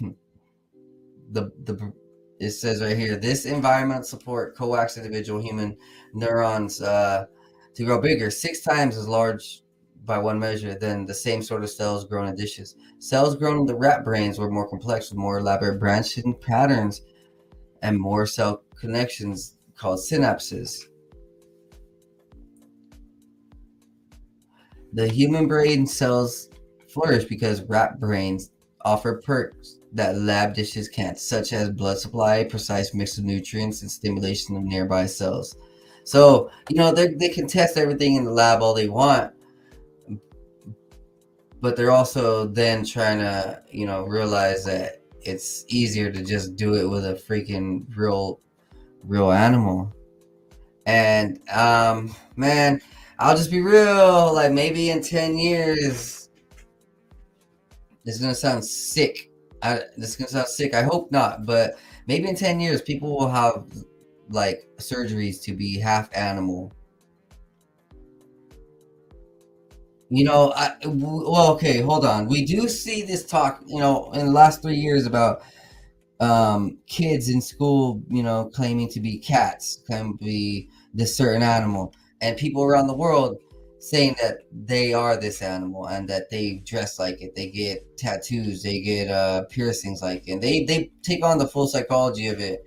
the the. It says right here, this environment support coax individual human neurons uh, to grow bigger, six times as large by one measure than the same sort of cells grown in dishes. Cells grown in the rat brains were more complex with more elaborate branching patterns and more cell connections called synapses. The human brain cells flourish because rat brains offer perks that lab dishes can't, such as blood supply, precise mix of nutrients, and stimulation of nearby cells. So, you know, they can test everything in the lab all they want, but they're also then trying to, you know, realize that it's easier to just do it with a freaking real, real animal. And, um, man, I'll just be real, like maybe in ten years, this is gonna sound sick. I, this is gonna sound sick. I hope not, but maybe in ten years, people will have like surgeries to be half animal. You know, I well, okay, hold on. We do see this talk, you know, in the last three years about um, kids in school, you know, claiming to be cats, claiming to be this certain animal, and people around the world saying that they are this animal and that they dress like it, they get tattoos, they get uh piercings like it, and they they take on the full psychology of it.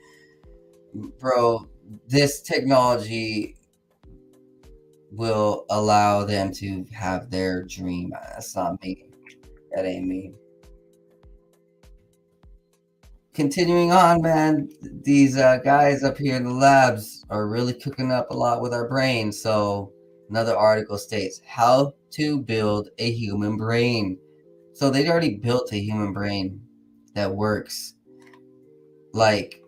Bro, this technology will allow them to have their dream. That's not me. That ain't me. Continuing on, man, these uh guys up here in the labs are really cooking up a lot with our brains. So another article states how to build a human brain. So they already built a human brain that works. Like,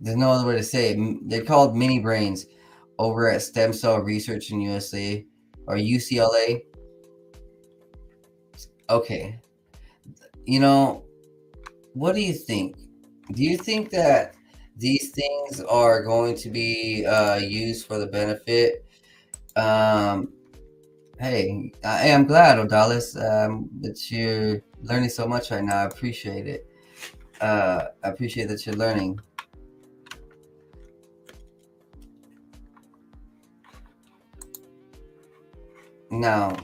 there's no other way to say it. They're called mini brains over at Stem Cell Research in U S A or U C L A. Okay. You know, what do you think? Do you think that these things are going to be uh, used for the benefit? Um, hey, I am glad, Odalis, um, that you're learning so much right now. I appreciate it. Uh, I appreciate that you're learning. Now,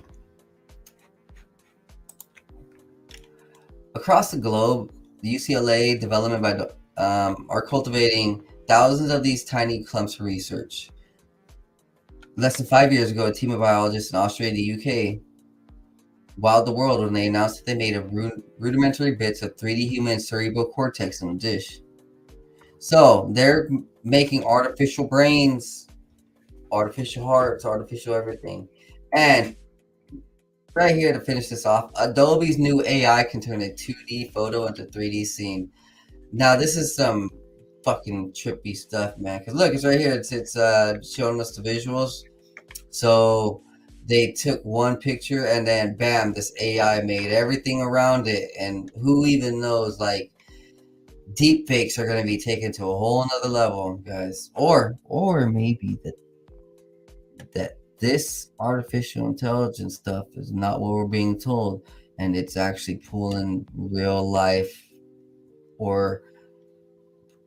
across the globe, the U C L A development by Do- Um, are cultivating thousands of these tiny clumps for research. Less than five years ago, a team of biologists in Australia and the U K wowed the world when they announced that they made a rud- rudimentary bits of three D human cerebral cortex in a dish. So they're making artificial brains, artificial hearts, artificial everything. And right here to finish this off, Adobe's new A I can turn a two D photo into a three D scene. Now this is some fucking trippy stuff, man. Cause look, it's right here. It's it's uh, showing us the visuals. So they took one picture and then bam, this A I made everything around it. And who even knows? Like, deep fakes are gonna be taken to a whole another level, guys. Or or maybe that that this artificial intelligence stuff is not what we're being told. and it's actually pulling real life or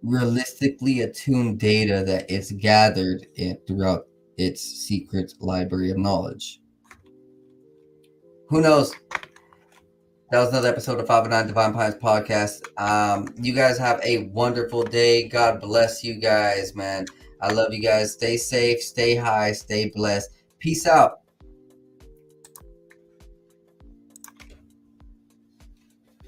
realistically attuned data that it's gathered in, throughout its secret library of knowledge. Who knows? That was another episode of five oh nine Divine Pines Podcast. Um, you guys have a wonderful day. God bless you guys, man. I love you guys. Stay safe, stay high, stay blessed. Peace out.